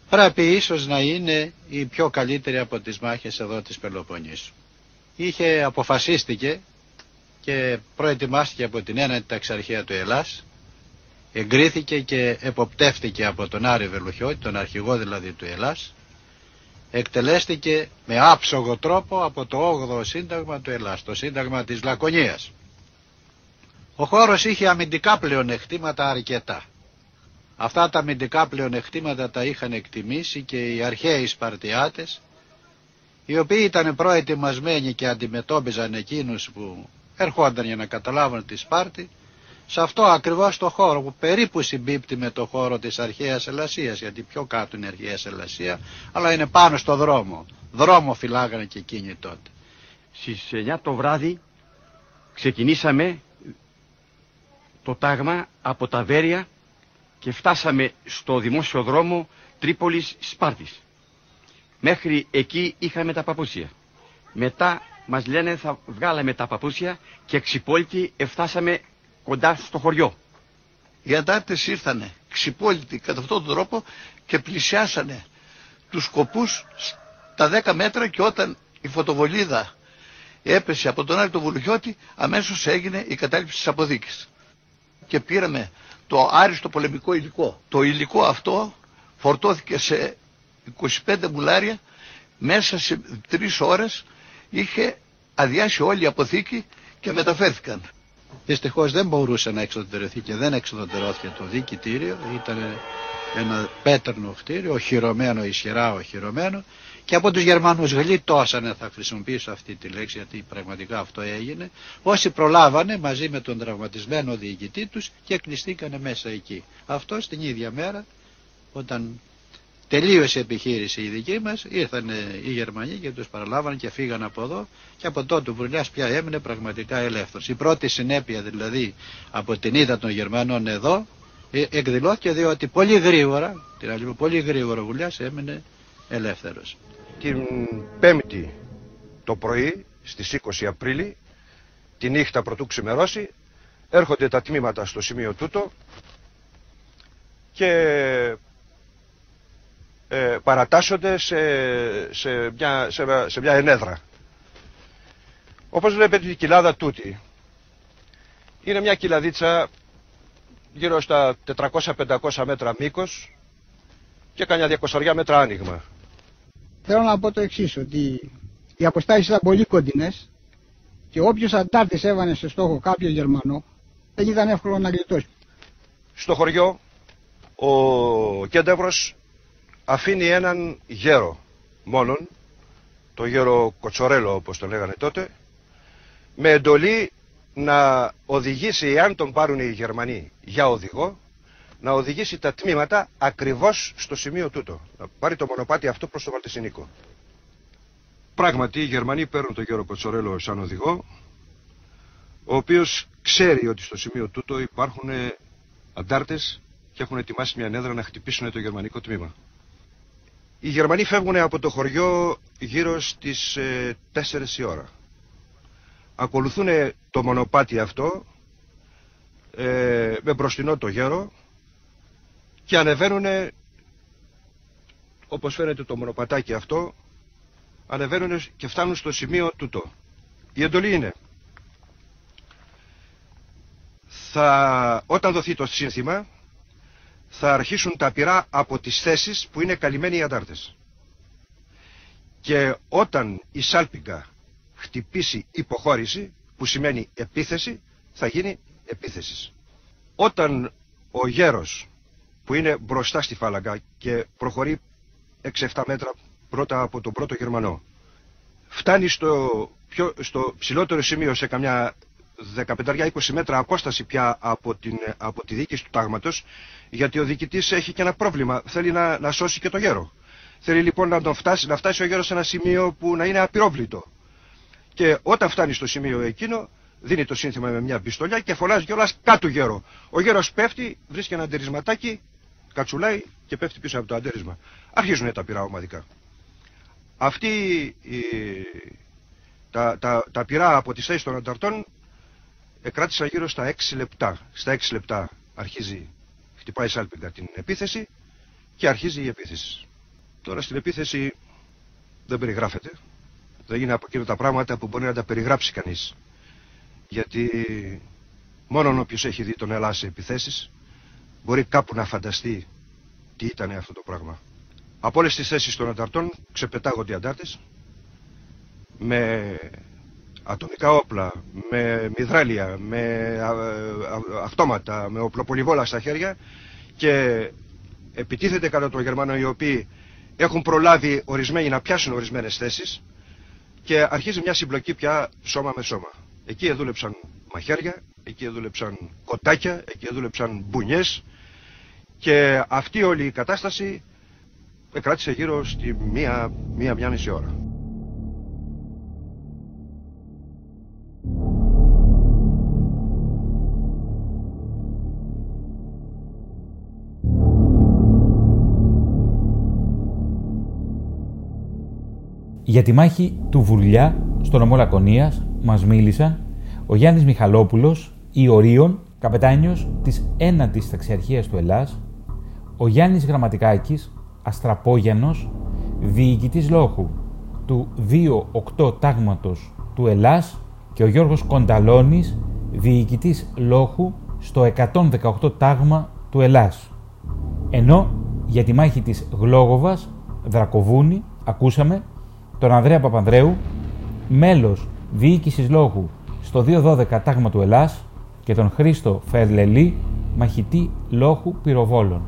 πρέπει ίσως να είναι η πιο καλύτερη από τις μάχες εδώ της Πελοποννήσου. Αποφασίστηκε και προετοιμάστηκε από την ένατη ταξαρχία του ΕΛΑΣ, εγκρίθηκε και εποπτεύτηκε από τον Άρη Βελουχιώτη, τον αρχηγό δηλαδή του ΕΛΑΣ, εκτελέστηκε με άψογο τρόπο από το 8ο Σύνταγμα του ΕΛΑΣ, το Σύνταγμα της Λακωνίας. Ο χώρος είχε αμυντικά πλεονεκτήματα αρκετά. Αυτά τα αμυντικά πλεονεκτήματα τα είχαν εκτιμήσει και οι αρχαίοι Σπαρτιάτες, οι οποίοι ήταν προετοιμασμένοι και αντιμετώπιζαν εκείνους που ερχόνταν για να καταλάβουν τη Σπάρτη, σε αυτό ακριβώς το χώρο που περίπου συμπίπτει με το χώρο της αρχαίας Ελασσίας, γιατί πιο κάτω είναι η αρχαία Ελασία, αλλά είναι πάνω στο δρόμο. Δρόμο φυλάγανε και εκείνοι τότε. Στις 9 το βράδυ ξεκινήσαμε το τάγμα από τα Βέρεια και φτάσαμε στο δημόσιο δρόμο Τρίπολης Σπάρτης. Μέχρι εκεί είχαμε τα παπούσια. Μετά μας λένε θα βγάλαμε τα παπούσια και εξυπόλυτοι εφτάσαμε κοντά στο χωριό. Οι αντάρτες ήρθανε ξυπόλυτοι κατά αυτόν τον τρόπο και πλησιάσανε τους σκοπούς στα 10 μέτρα και όταν η φωτοβολίδα έπεσε από τον Άρη τον Βελουχιώτη αμέσως έγινε η κατάληψη της αποδίκης. Και πήραμε το άριστο πολεμικό υλικό. Το υλικό αυτό φορτώθηκε σε 25 μπουλάρια, μέσα σε 3 ώρες είχε αδειάσει όλη η αποθήκη και μεταφέρθηκαν. Δυστυχώς δεν μπορούσε να εξοδετερωθεί και δεν εξοδετερώθηκε το δικητήριο. Ήταν ένα πέτρινο φτήριο, οχυρωμένο, ισχυρά οχυρωμένο, και από τους Γερμανούς γλιτώσανε, θα χρησιμοποιήσω αυτή τη λέξη γιατί πραγματικά αυτό έγινε, όσοι προλάβανε μαζί με τον τραυματισμένο διοικητή τους και κλειστήκανε μέσα εκεί. Αυτό την ίδια μέρα, όταν τελείωσε η επιχείρηση η δική μας, ήρθαν οι Γερμανοί και τους παραλάβανε και φύγανε από εδώ, και από τότε ο Βουλιάς πια έμεινε πραγματικά ελεύθερος. Η πρώτη συνέπεια δηλαδή από την ήττα των Γερμανών εδώ εκδηλώθηκε, διότι πολύ γρήγορα, την άλλη, πολύ γρήγορα ο Βουλιάς έμεινε ελεύθερος. Την 5η το πρωί στις 20 Απρίλη, τη νύχτα πρωτού ξημερώσει, έρχονται τα τμήματα στο σημείο τούτο και παρατάσσονται σε μια ενέδρα. Όπως βλέπετε, η κοιλάδα τούτη είναι μια κοιλαδίτσα γύρω στα 400-500 μέτρα μήκος και κανιά 200 μέτρα άνοιγμα. Θέλω να πω το εξής, ότι οι αποστάσεις ήταν πολύ κοντινές και όποιος αντάρτης έβανε σε στόχο κάποιο Γερμανό δεν ήταν εύκολο να γλιτώσει. Στο χωριό ο Κέντευρος αφήνει έναν γέρο μόνον, το γέρο Κοτσορέλο όπως τον λέγανε τότε, με εντολή να οδηγήσει, αν τον πάρουν οι Γερμανοί για οδηγό, να οδηγήσει τα τμήματα ακριβώς στο σημείο τούτο, να πάρει το μονοπάτι αυτό προς το Βαλτισινίκο. Πράγματι οι Γερμανοί παίρνουν τον γέρο Κοτσορέλο σαν οδηγό, ο οποίος ξέρει ότι στο σημείο τούτο υπάρχουν αντάρτες και έχουν ετοιμάσει μια νέδρα να χτυπήσουν το γερμανικό τμήμα. Οι Γερμανοί φεύγουν από το χωριό γύρω στις 4 η ώρα. Ακολουθούν το μονοπάτι αυτό με μπροστινό το γέρο και ανεβαίνουν, όπως φαίνεται το μονοπατάκι αυτό, ανεβαίνουν και φτάνουν στο σημείο τούτο. Η εντολή είναι, όταν δοθεί το σύνθημα, θα αρχίσουν τα πυρά από τις θέσεις που είναι καλυμμένοι οι αντάρτες. Και όταν η σάλπιγγα χτυπήσει υποχώρηση, που σημαίνει επίθεση, θα γίνει επίθεση. Όταν ο γέρος που είναι μπροστά στη φάλαγγα και προχωρεί 6-7 μέτρα πρώτα από τον πρώτο Γερμανό, φτάνει στο ψηλότερο σημείο σε καμιά 15-20 μέτρα απόσταση πια από τη διοίκηση του τάγματος, γιατί ο διοικητής έχει και ένα πρόβλημα, θέλει να σώσει και το γέρο. Θέλει λοιπόν να φτάσει ο γέρος σε ένα σημείο που να είναι απειρόβλητο. Και όταν φτάνει στο σημείο εκείνο, δίνει το σύνθημα με μια πιστολιά και φωνάζει κιόλας κάτω γέρο. Ο γέρος πέφτει, βρίσκει ένα αντερισματάκι, κατσουλάει και πέφτει πίσω από το αντερίσμα. Αρχίζουν τα πυρά ομαδικά. Αυτή τα πυρά από τις θέσεις των ανταρτών κράτησαν γύρω στα 6 λεπτά. Στα 6 λεπτά χτυπάει σάλπιγγα την επίθεση και αρχίζει η επίθεση. Τώρα στην επίθεση δεν περιγράφεται. Δεν είναι από εκείνα τα πράγματα που μπορεί να τα περιγράψει κανείς. Γιατί μόνον όποιος έχει δει τον ΕΛΑΣ σε επιθέσεις μπορεί κάπου να φανταστεί τι ήταν αυτό το πράγμα. Από όλες τις θέσεις των ανταρτών ξεπετάγονται οι αντάρτες με ατομικά όπλα, με μυδράλια, με αυτόματα, με οπλοπολιβόλα στα χέρια, και επιτίθεται κατά των Γερμανών, οι οποίοι έχουν προλάβει ορισμένοι να πιάσουν ορισμένες θέσεις και αρχίζει μια συμπλοκή πια σώμα με σώμα. Εκεί δούλεψαν μαχαίρια, εκεί δούλεψαν κοντάκια, εκεί δούλεψαν μπουνιές, και αυτή όλη η κατάσταση κράτησε γύρω στη μία-μισή ώρα. Για τη μάχη του Βουλιά στο νομό Λακωνίας μας μίλησαν ο Γιάννης Μιχαλόπουλος ή ο Ρίον, Καπετάνιος της 1ης Ταξιαρχίας του ΕΛΑΣ, ο Γιάννης Γραμματικάκης, αστραπόγιανος, διοικητής λόγου του 2-8 τάγματος του ΕΛΑΣ και ο Γιώργος Κονταλόνης, διοικητής λόγου στο 118 τάγμα του ΕΛΑΣ. Ενώ για τη μάχη της Γλόγοβας, Δρακοβούνη, ακούσαμε τον Ανδρέα Παπανδρέου, μέλος διοίκησης λόγου στο 2-12 τάγμα του ΕΛΑΣ και τον Χρήστο Φερλελή, μαχητή λόγου πυροβόλων.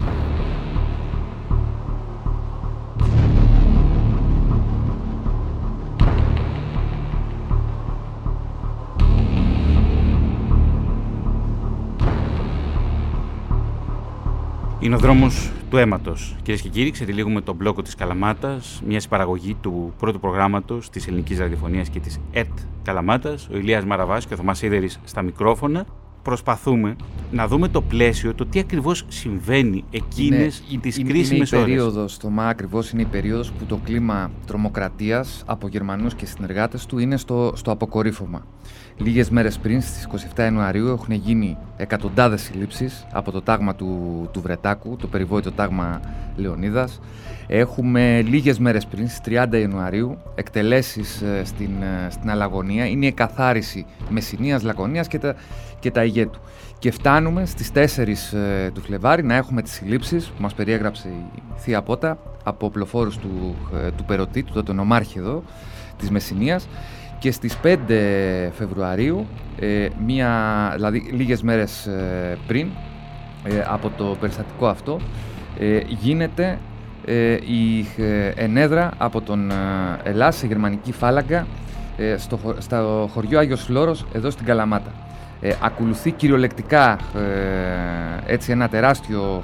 Είναι ο δρόμος του αίματος. Κυρίες και κύριοι, ξετυλίγουμε τον μπλόκο της Καλαμάτας, μια παραγωγή του πρώτου προγράμματος της Ελληνικής Ραδιοφωνίας και της ΕΡΤ Καλαμάτας, ο Ηλίας Μαραβάς και ο Θωμάς Σίδερης στα μικρόφωνα. Προσπαθούμε να δούμε το πλαίσιο, το τι ακριβώς συμβαίνει εκείνες τις κρίσιμες ώρες. Ακριβώς είναι η περίοδος που το κλίμα τρομοκρατίας από Γερμανούς και συνεργάτες του είναι στο αποκορύφωμα. Λίγες μέρες πριν, στις 27 Ιανουαρίου, έχουν γίνει εκατοντάδες συλλήψεις από το τάγμα του Βρετάκου, το περιβόητο τάγμα Λεωνίδας. Έχουμε λίγες μέρες πριν, στις 30 Ιανουαρίου, εκτελέσεις στην Αλαγωνία. Είναι η εκαθάριση Μεσσηνίας, Λακωνίας και τα Αιγέτου. Και φτάνουμε στις 4 του Φλεβάρη να έχουμε τις συλλήψεις που μας περιέγραψε η Θεία Πότα από πλοφόρους του Περωτή, του τότε νομάρχη εδώ, της Μεσσηνίας. Και στις 5 Φεβρουαρίου, δηλαδή λίγες μέρες πριν από το περιστατικό αυτό, γίνεται η ενέδρα από τον ΕΛΑΣ σε γερμανική φάλαγγα στο χωριό Άγιος Λόρος, εδώ στην Καλαμάτα. Ακολουθεί κυριολεκτικά έτσι ένα τεράστιο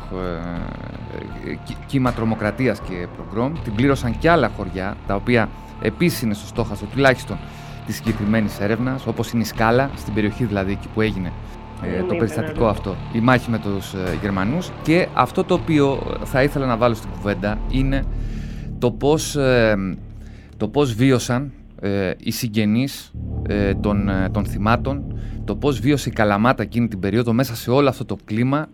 κύμα τρομοκρατίας και προγκρόμ. Την πλήρωσαν και άλλα χωριά, τα οποία επίσης είναι στο στόχαστρο τουλάχιστον της συγκεκριμένης έρευνας, όπως είναι η Σκάλα, στην περιοχή δηλαδή εκεί που έγινε το περιστατικό αυτό, η μάχη με τους Γερμανούς. Και αυτό το οποίο θα ήθελα να βάλω στην κουβέντα είναι το πώς βίωσαν οι συγγενείς των θυμάτων, το πώς βίωσε η Καλαμάτα εκείνη την περίοδο μέσα σε όλο αυτό το κλίμα,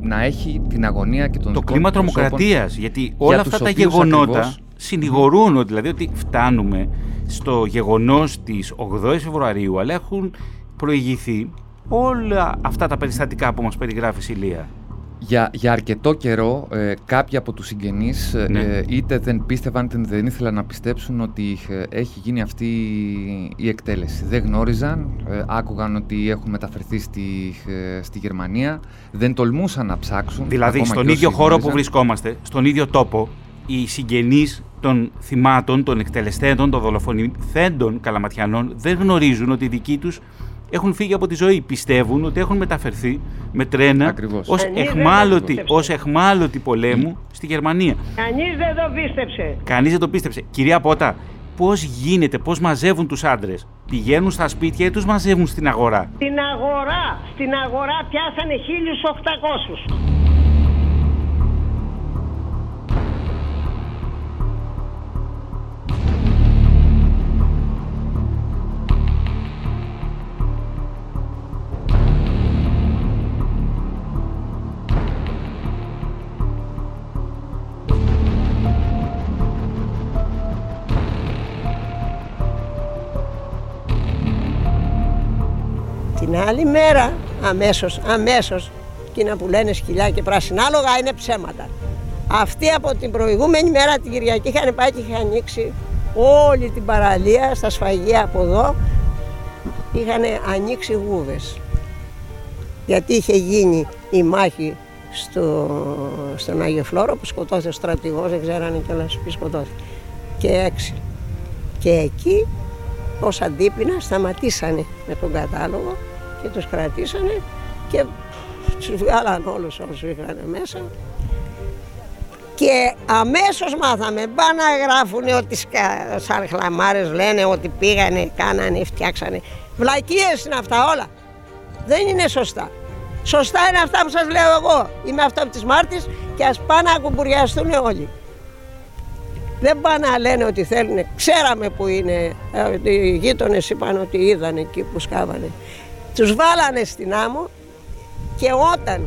να έχει την αγωνία και τον το κλίμα τρομοκρατίας, γιατί όλα αυτά τα γεγονότα ακριβώς συνηγορούν, δηλαδή ότι φτάνουμε στο γεγονός της 8ης Φεβρουαρίου, αλλά έχουν προηγηθεί όλα αυτά τα περιστατικά που μας περιγράφεις, Ηλία. Για αρκετό καιρό κάποιοι από τους συγγενείς είτε δεν πίστευαν, είτε δεν ήθελαν να πιστέψουν ότι έχει γίνει αυτή η εκτέλεση. Δεν γνώριζαν, άκουγαν ότι έχουν μεταφερθεί στη Γερμανία, δεν τολμούσαν να ψάξουν. Δηλαδή στον ίδιο χώρο που βρισκόμαστε, στον ίδιο τόπο, οι συγγενείς των θυμάτων, των εκτελεστέντων, των δολοφονηθέντων Καλαματιανών δεν γνωρίζουν ότι οι δικοί τους έχουν φύγει από τη ζωή. Πιστεύουν ότι έχουν μεταφερθεί με τρένα ως εχμάλωτοι πολέμου στη Γερμανία. Κανείς δεν το πίστεψε. Κυρία Πότα, πώς γίνεται, πώς μαζεύουν τους άντρες? Πηγαίνουν στα σπίτια ή τους μαζεύουν στην αγορά? Στην αγορά πιάσανε 1.800. Την άλλη μέρα, αμέσως, εκείνα που λένε σκυλιά και πράσινα άλογα είναι ψέματα. Αυτοί από την προηγούμενη μέρα, την Κυριακή, είχαν πάει και είχαν ανοίξει όλη την παραλία, στα σφαγεία από εδώ, είχαν ανοίξει γούβες. Γιατί είχε γίνει η μάχη στον Άγιο Φλόρο που σκοτώθηκε ο στρατηγός, δεν ξέρανε κιόλας ποιοι σκοτώθηκε. Και 6. Και εκεί, ως αντίπεινα, σταματήσανε με τον κατάλογο και τους κρατήσανε και τους βγάλαν όλους όσους είχαν μέσα. Και αμέσως μάθαμε, πάνε να γράφουνε ότι σαν χλαμάρες λένε ότι πήγανε, κάνανε, φτιάξανε. Βλακίες είναι αυτά όλα. Δεν είναι σωστά. Σωστά είναι αυτά που σας λέω εγώ. Είμαι αυτό της Μάρτης και ας πάνε να κουμπουριαστούν όλοι. Δεν πάνε να λένε ότι θέλουν, ξέραμε που είναι, οι γείτονες είπαν ότι είδαν εκεί που σκάβανε. Τους βάλανε στην άμμο, και όταν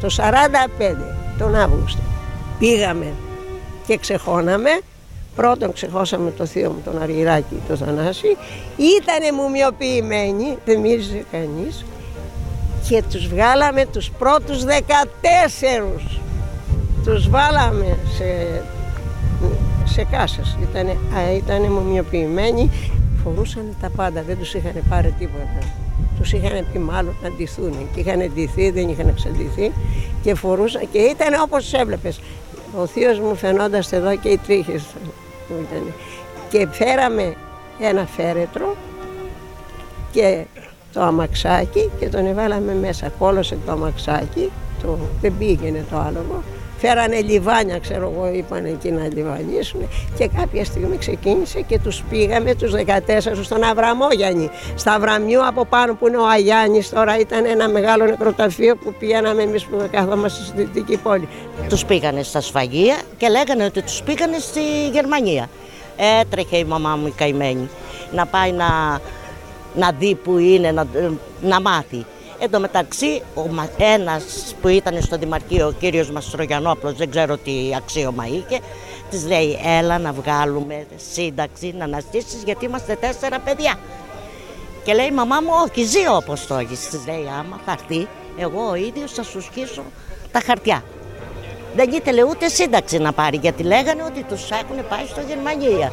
το 45 τον Αύγουστο πήγαμε και ξεχώναμε. Πρώτον ξεχώσαμε το θείο μου, τον Αργυράκη, τον Θανάση. Ήτανε μουμιοποιημένοι, δεν μύριζε κανείς. Και τους βγάλαμε τους πρώτους 14. Τους βάλαμε σε κάσες. Ήτανε μουμιοποιημένοι, φορούσαν τα πάντα, δεν τους είχαν πάρει τίποτα. Τους είχαν πει μάλλον να ντυθούν και είχαν ντυθεί, δεν είχαν εξαντυθεί. Και φορούσαν και ήταν όπως τους έβλεπες. Ο θείος μου φαινόντας εδώ και οι τρίχες που ήταν. Και φέραμε ένα φέρετρο και το αμαξάκι και τον εβάλαμε μέσα. Κόλωσε το αμαξάκι, δεν πήγαινε το άλογο. Φέρανε λιβάνια, ξέρω εγώ, είπαν εκεί να λιβανίσουν. Και κάποια στιγμή ξεκίνησε και τους πήγαμε τους 14 στον Αβραμόγιαννη. Στα Βραμιού από πάνω που είναι ο Αγιάννης τώρα, ήταν ένα μεγάλο νεκροταφείο που πηγαίναμε εμείς που καθόμαστε στη δυτική πόλη. Τους πήγανε στα σφαγεία και λέγανε ότι τους πήγανε στη Γερμανία. Έτρεχε η μαμά μου η καημένη να πάει να δει που είναι, να μάθει. Εν τω μεταξύ, ένας που ήταν στο Δημαρχείο, ο κύριος Μαστρογιανόπλος, δεν ξέρω τι αξίωμα είχε, της λέει έλα να βγάλουμε σύνταξη, να αναστήσεις γιατί είμαστε 4 παιδιά. Και λέει μαμά μου όχι, ζει ο Αποστόλης. Της λέει άμα θα έρθει, εγώ ο ίδιος θα σου σκίσω τα χαρτιά. Δεν ήθελε ούτε σύνταξη να πάρει γιατί λέγανε ότι τους έχουν πάει στο Γερμανία.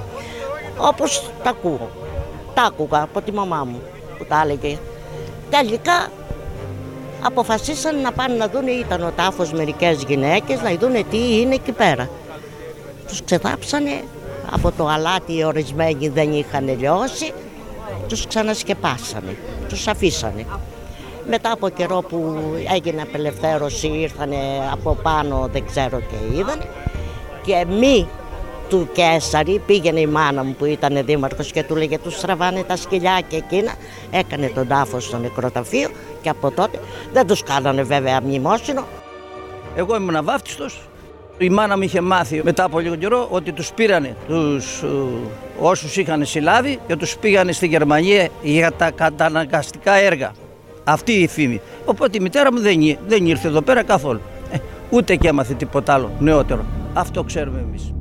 Όπως τα ακούω, τα άκουγα από τη μαμά μου που τα έλεγε. Τελικά αποφασίσαν να πάνε να δουν, ήταν ο τάφος μερικές γυναίκες, να δουν τι είναι εκεί πέρα. Τους ξεδάψανε, από το αλάτι οι ορισμένοι δεν είχαν λιώσει, τους ξανασκεπάσανε, τους αφήσανε. Μετά από καιρό που έγινε απελευθέρωση ήρθανε από πάνω, δεν ξέρω και είδαν, και μη του Κέσσαρη πήγαινε η μάνα μου που ήταν δήμαρχος και του λέγε τους τραβάνε τα σκυλιά και εκείνα. Έκανε τον τάφο στο νεκροταφείο και από τότε δεν τους κάνανε βέβαια μνημόσυνο. Εγώ ήμουν αβάφτιστος. Η μάνα μου είχε μάθει μετά από λίγο καιρό ότι τους πήρανε τους, όσους είχαν συλλάβει και τους πήγανε στη Γερμανία για τα καταναγκαστικά έργα. Αυτή η φήμη. Οπότε η μητέρα μου δεν ήρθε εδώ πέρα καθόλου. Ούτε και έμαθε τίποτα άλλο νεότερο. Αυτό ξέρουμε εμείς.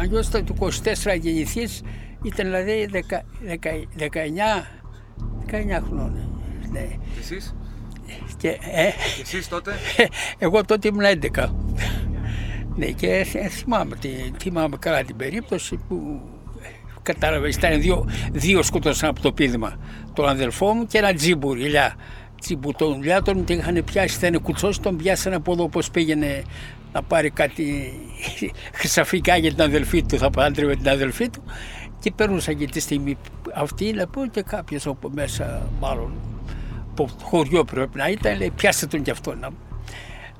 Αλλιώς ήταν του 24 γεννηθείς, ήταν δηλαδή 19 χρόνων. Ναι. Εσείς? Εσείς τότε? Εγώ τότε ήμουν 11. Ναι, και θυμάμαι καλά την περίπτωση που κατάλαβες, ήταν δύο σκοτώσαν από το πείδημα. Τον αδελφό μου και ένα τζίμπουρ, Ηλιά. Τζίμπουρ, τον Ηλιά τον είχαν πιάσει, ήταν κουτσός, τον πιάσανε από εδώ όπως πήγαινε να πάρει κάτι χρυσαφικά για την αδελφή του, θα παντρεύει την αδελφή του και περνούσαν και τη στιγμή αυτή λοιπόν και κάποιος από μέσα μάλλον από το χωριό πρέπει να ήταν, λέει πιάστε τον κι αυτόν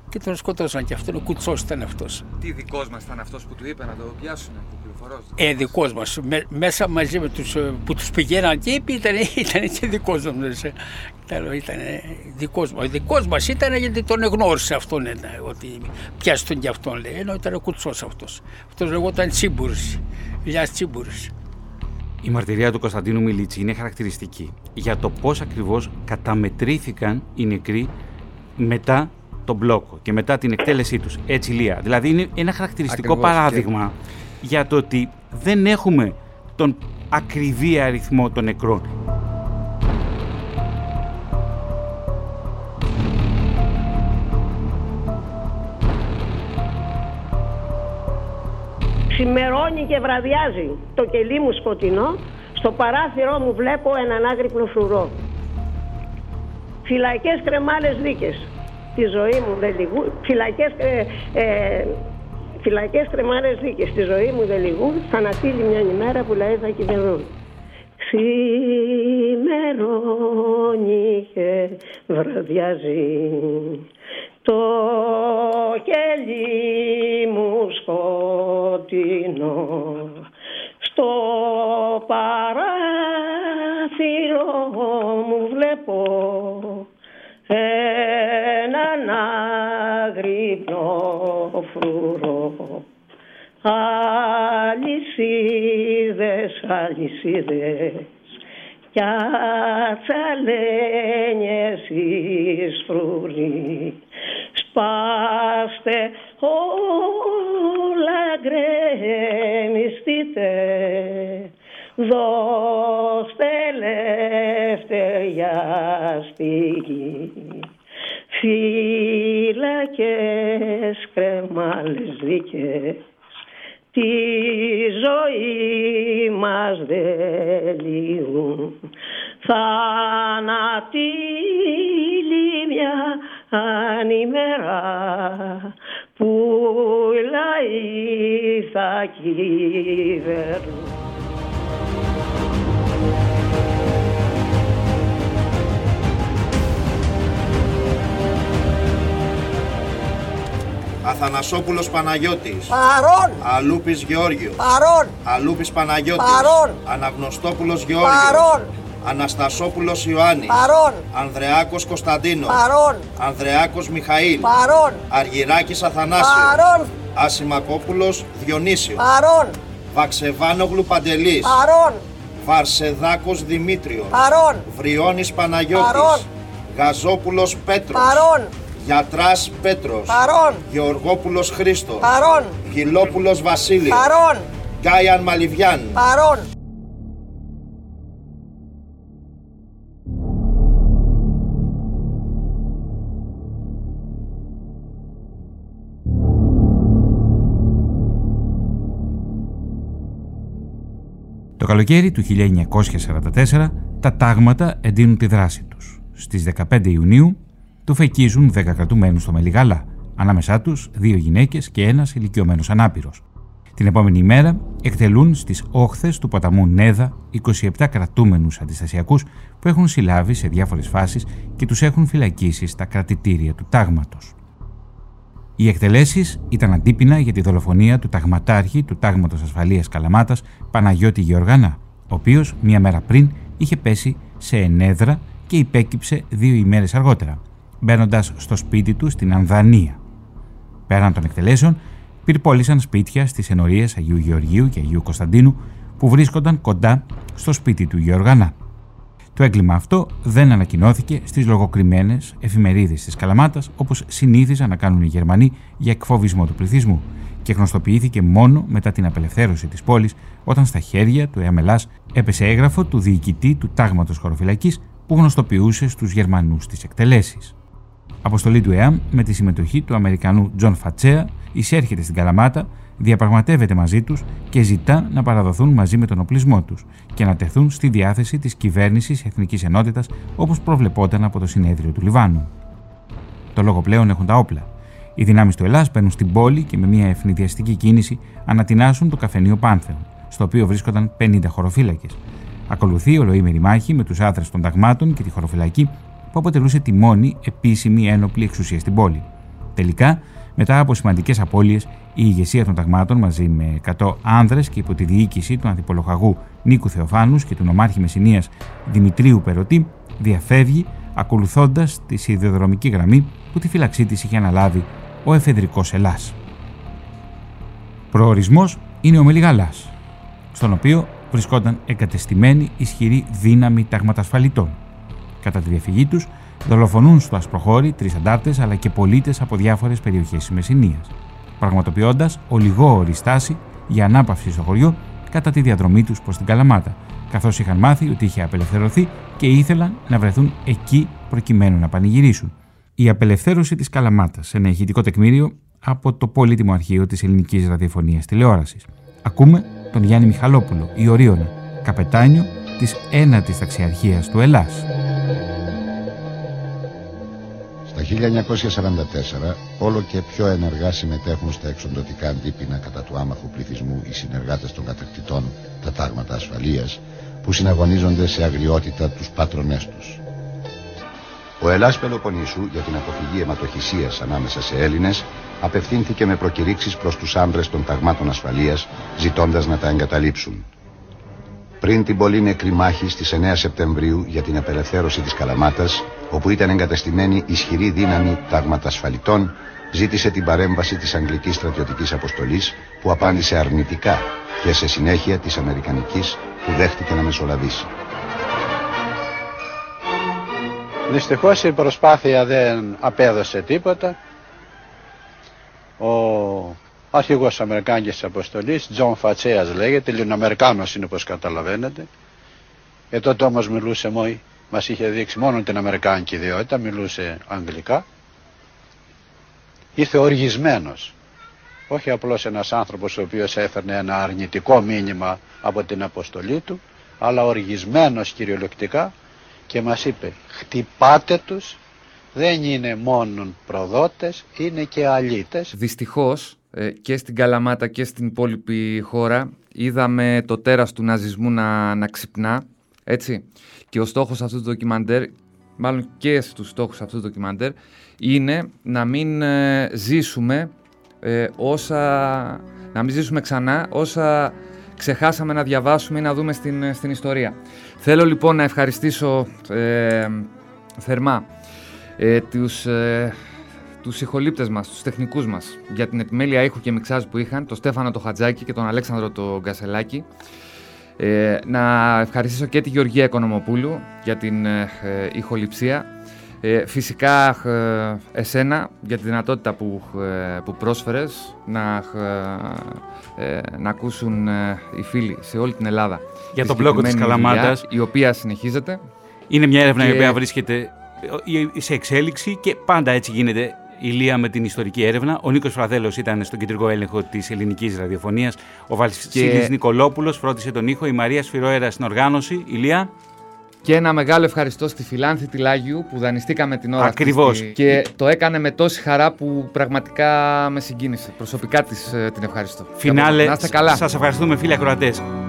και τον σκοτώσαν κι αυτόν, ο κουτσός ήταν αυτός. Τι δικός μας ήταν αυτός που του είπε να το πιάσουν, κυκλοφορός? Δικός μας, μέσα μαζί με τους που τους πηγαίναν και είπε ήταν και δικός μας. Δικός μας ήταν γιατί τον εγνώρισε αυτόν, ότι πιάσει τον κι αυτόν λέει, ενώ ήταν ο κουτσός αυτός. Αυτός λεγόταν Τσιμπούρης, Ηλιάς Τσιμπούρης. Η μαρτυρία του Κωνσταντίνου Μιλίτση είναι χαρακτηριστική για το πώς ακριβώς καταμετρήθηκαν οι νεκροί μετά τον μπλόκο και μετά την εκτέλεσή τους. Έτσι Λία. Δηλαδή είναι ένα χαρακτηριστικό ακριβώς παράδειγμα και για το ότι δεν έχουμε τον ακριβή αριθμό των νεκρών. Ξημερώνει και βραδιάζει. Το κελί μου σκοτεινό, στο παράθυρό μου βλέπω έναν άγρυπνο φρουρό. Φυλακές κρεμάλες δίκες. Τη ζωή μου δεν λυγούν. Φυλακές κρεμάλες δίκες. Τη ζωή μου δεν λυγούν. Θα ανατείλει μια ημέρα που λέει θα κυβερνούν. Ξημερώνει και βραδιάζει. Το κελί μου σκοτεινό, Στο παράθυρο μου βλέπω έναν άγρυπνο φρουρό. Αλυσίδες, αλυσίδες κι ατσαλένιες εις φρούρι. Σπάστε όλα, γκρεμιστείτε, δώστε ελευθεριά στη γη. Φύλακες, κρεμάλες δίκες, τη ζωή μας δεν λύουν. Θάνατη λιμιά ανημέρα που οι λαοί θα κυβερνούν. Αθανασόπουλος Παναγιώτης. Παρών. Αλούπης Γεώργιος. Παρών. Αλούπης Παναγιώτης. Παρών. Αναγνωστόπουλος Γεώργιος. Παρών. Αναστασόπουλος Ιωάννης. Παρών. Ανδρεάκος Κωνσταντίνος. Παρών. Ανδρεάκος Μιχαήλ. Παρών. Αργυράκης Αθανάσιος. Παρών. Ασημακόπουλος Διονύσιος. Παρών. Βαξεβάνογλου Παντελής. Παρών. Βαρσεδάκος Δημήτριος. Παρών. Βριώνης Παναγιώτης. Παρών. Γαζόπουλος Πέτρος. Παρών. Γιατράς Πέτρος. Παρών. Γεωργόπουλος Χρήστος. Παρών. Γιλόπουλος Βασίλης. Παρών. Γκάιαν Μαλιβιάν. Παρών. Το καλοκαίρι του 1944 τα τάγματα εντείνουν τη δράση τους. Στις 15 Ιουνίου του φεκίζουν 10 κρατουμένους στο Μελιγάλα, ανάμεσά τους 2 γυναίκες και ένας ηλικιωμένος ανάπηρος. Την επόμενη μέρα εκτελούν στις όχθες του ποταμού Νέδα 27 κρατούμενους αντιστασιακούς που έχουν συλλάβει σε διάφορες φάσεις και τους έχουν φυλακίσει στα κρατητήρια του τάγματος. Οι εκτελέσεις ήταν αντίπεινα για τη δολοφονία του ταγματάρχη του Τάγματος Ασφαλείας Καλαμάτας Παναγιώτη Γεωργάννα, ο οποίος μία μέρα πριν είχε πέσει σε ενέδρα και υπέκυψε 2 ημέρες αργότερα, μπαίνοντας στο σπίτι του στην Ανδανία. Πέραν των εκτελέσεων, πυρπόλησαν σπίτια στις ενορίες Αγίου Γεωργίου και Αγίου Κωνσταντίνου που βρίσκονταν κοντά στο σπίτι του Γεωργανά. Το έγκλημα αυτό δεν ανακοινώθηκε στις λογοκριμένες εφημερίδες της Καλαμάτας, όπως συνήθιζαν να κάνουν οι Γερμανοί για εκφοβισμό του πληθυσμού, και γνωστοποιήθηκε μόνο μετά την απελευθέρωση της πόλης, όταν στα χέρια του ΕΑΜ έπεσε έγγραφο του διοικητή του τάγματος χωροφυλακής που γνωστοποιούσε στους Γερμανούς τις εκτελέσεις. Αποστολή του ΕΑΜ με τη συμμετοχή του Αμερικανού Τζον Φατσέα εισέρχεται στην Καλαμάτα, διαπραγματεύεται μαζί τους και ζητά να παραδοθούν μαζί με τον οπλισμό τους και να τεθούν στη διάθεση της κυβέρνησης Εθνικής Ενότητας, όπως προβλεπόταν από το συνέδριο του Λιβάνου. Το λόγο πλέον έχουν τα όπλα. Οι δυνάμεις του ΕΛΑΣ μπαίνουν στην πόλη και με μια ευνηδιαστική κίνηση ανατινάσουν το καφενείο Πάνθεον, στο οποίο βρίσκονταν 50 χωροφύλακες. Ακολουθεί ολοήμερη μάχη με τους άνδρες των ταγμάτων και τη χωροφυλακή, που αποτελούσε τη μόνη επίσημη ένοπλη εξουσία στην πόλη. Τελικά, μετά από σημαντικές απώλειες, η ηγεσία των ταγμάτων μαζί με 100 άνδρες και υπό τη διοίκηση του ανθιπολοχαγού Νίκου Θεοφάνους και του νομάρχη Μεσσηνίας Δημητρίου Περωτή διαφεύγει, ακολουθώντας τη σιδηροδρομική γραμμή που τη φύλαξή της είχε αναλάβει ο εφεδρικός Ελλάς. Προορισμός είναι ο Μελιγαλάς, στον οποίο βρισκόταν εγκατεστημένη ισχυρή δύναμη ταγματασφαλιτών. Κατά τη διαφυγή τους, δολοφονούν στο Ασπροχώρι 3 αντάρτες αλλά και πολίτες από διάφορες περιοχές της Μεσσηνίας, πραγματοποιώντας ολιγόωρη στάση για ανάπαυση στο χωριό κατά τη διαδρομή τους προς την Καλαμάτα, καθώς είχαν μάθει ότι είχε απελευθερωθεί και ήθελαν να βρεθούν εκεί προκειμένου να πανηγυρίσουν. Η απελευθέρωση της Καλαμάτας σε ένα ηχητικό τεκμήριο από το πολύτιμο αρχείο της Ελληνικής Ραδιοφωνίας Τηλεόρασης. Ακούμε τον Γιάννη Μιχαλόπουλο, Ιωρίωνα, καπετάνιο της 9ης Ταξιαρχίας του ΕΛΑΣ. Το 1944 όλο και πιο ενεργά συμμετέχουν στα εξοντωτικά αντίπεινα κατά του άμαχου πληθυσμού οι συνεργάτες των κατακτητών, τα τάγματα ασφαλείας, που συναγωνίζονται σε αγριότητα τους πάτρονές τους. Ο Ελλάς Πελοποννήσου για την αποφυγή αιματοχυσίας ανάμεσα σε Έλληνες απευθύνθηκε με προκηρύξεις προς τους άνδρες των ταγμάτων ασφαλείας, ζητώντας να τα εγκαταλείψουν. πριν την πολύ νεκρή μάχη στις 9 Σεπτεμβρίου για την απελευθέρωση της Καλαμάτας, όπου ήταν εγκατεστημένη ισχυρή δύναμη ταγματασφαλιτών, ζήτησε την παρέμβαση της Αγγλικής στρατιωτικής αποστολής, που απάντησε αρνητικά, και σε συνέχεια της Αμερικανικής, που δέχτηκε να μεσολαβήσει. Δυστυχώς η προσπάθεια δεν απέδωσε τίποτα. Ο αρχηγός της Αμερικάνικης αποστολής, Τζον Φατσέας λέγεται, Ελληνοαμερικάνος είναι όπως καταλαβαίνετε. Τότε όμως μιλούσε, μας είχε δείξει μόνο την Αμερικάνικη ιδιότητα, μιλούσε αγγλικά. Ήρθε οργισμένος, όχι απλώς ένας άνθρωπος ο οποίος έφερνε ένα αρνητικό μήνυμα από την αποστολή του, αλλά οργισμένος κυριολεκτικά, και μας είπε, χτυπάτε τους, δεν είναι μόνον προδότες, είναι και αλήτες. Δυστυχώς και στην Καλαμάτα και στην υπόλοιπη χώρα είδαμε το τέρας του ναζισμού να ξυπνά, έτσι. Και ο στόχος αυτού του ντοκιμαντέρ, μάλλον και στους στόχους αυτού του ντοκιμαντέρ, είναι να μην ζήσουμε ξανά όσα ξεχάσαμε να διαβάσουμε ή να δούμε στην ιστορία. Θέλω λοιπόν να ευχαριστήσω θερμά τους συγχολήπτες μας, τους τεχνικούς μας, για την επιμέλεια ήχου και μιξάζ που είχαν, τον Στέφανο το Χατζάκη και τον Αλέξανδρο το Γκασελάκη. Να ευχαριστήσω και τη Γεωργία Οικονομοπούλου για την ηχοληψία. Φυσικά εσένα για τη δυνατότητα που πρόσφερες να ακούσουν οι φίλοι σε όλη την Ελλάδα για τον μπλόκο της Καλαμάτας, η οποία συνεχίζεται. Είναι μια έρευνα η οποία βρίσκεται σε εξέλιξη και πάντα έτσι γίνεται, Ηλία, με την ιστορική έρευνα. Ο Νίκος Φραδέλος ήταν στον κεντρικό έλεγχο της Ελληνικής Ραδιοφωνίας. Ο Βασίλης Νικολόπουλος φρόντισε τον ήχο. Η Μαρία Σφυρόερα στην οργάνωση. Ηλία. Και ένα μεγάλο ευχαριστώ στη Φιλάνθη τη Λάγιου που δανειστήκαμε την ώρα. Ακριβώς. Και το έκανε με τόση χαρά που πραγματικά με συγκίνησε. Προσωπικά την ευχαριστώ. Φινάλε. Να είστε καλά. Σας ευχαριστούμε, φίλοι ακροατές.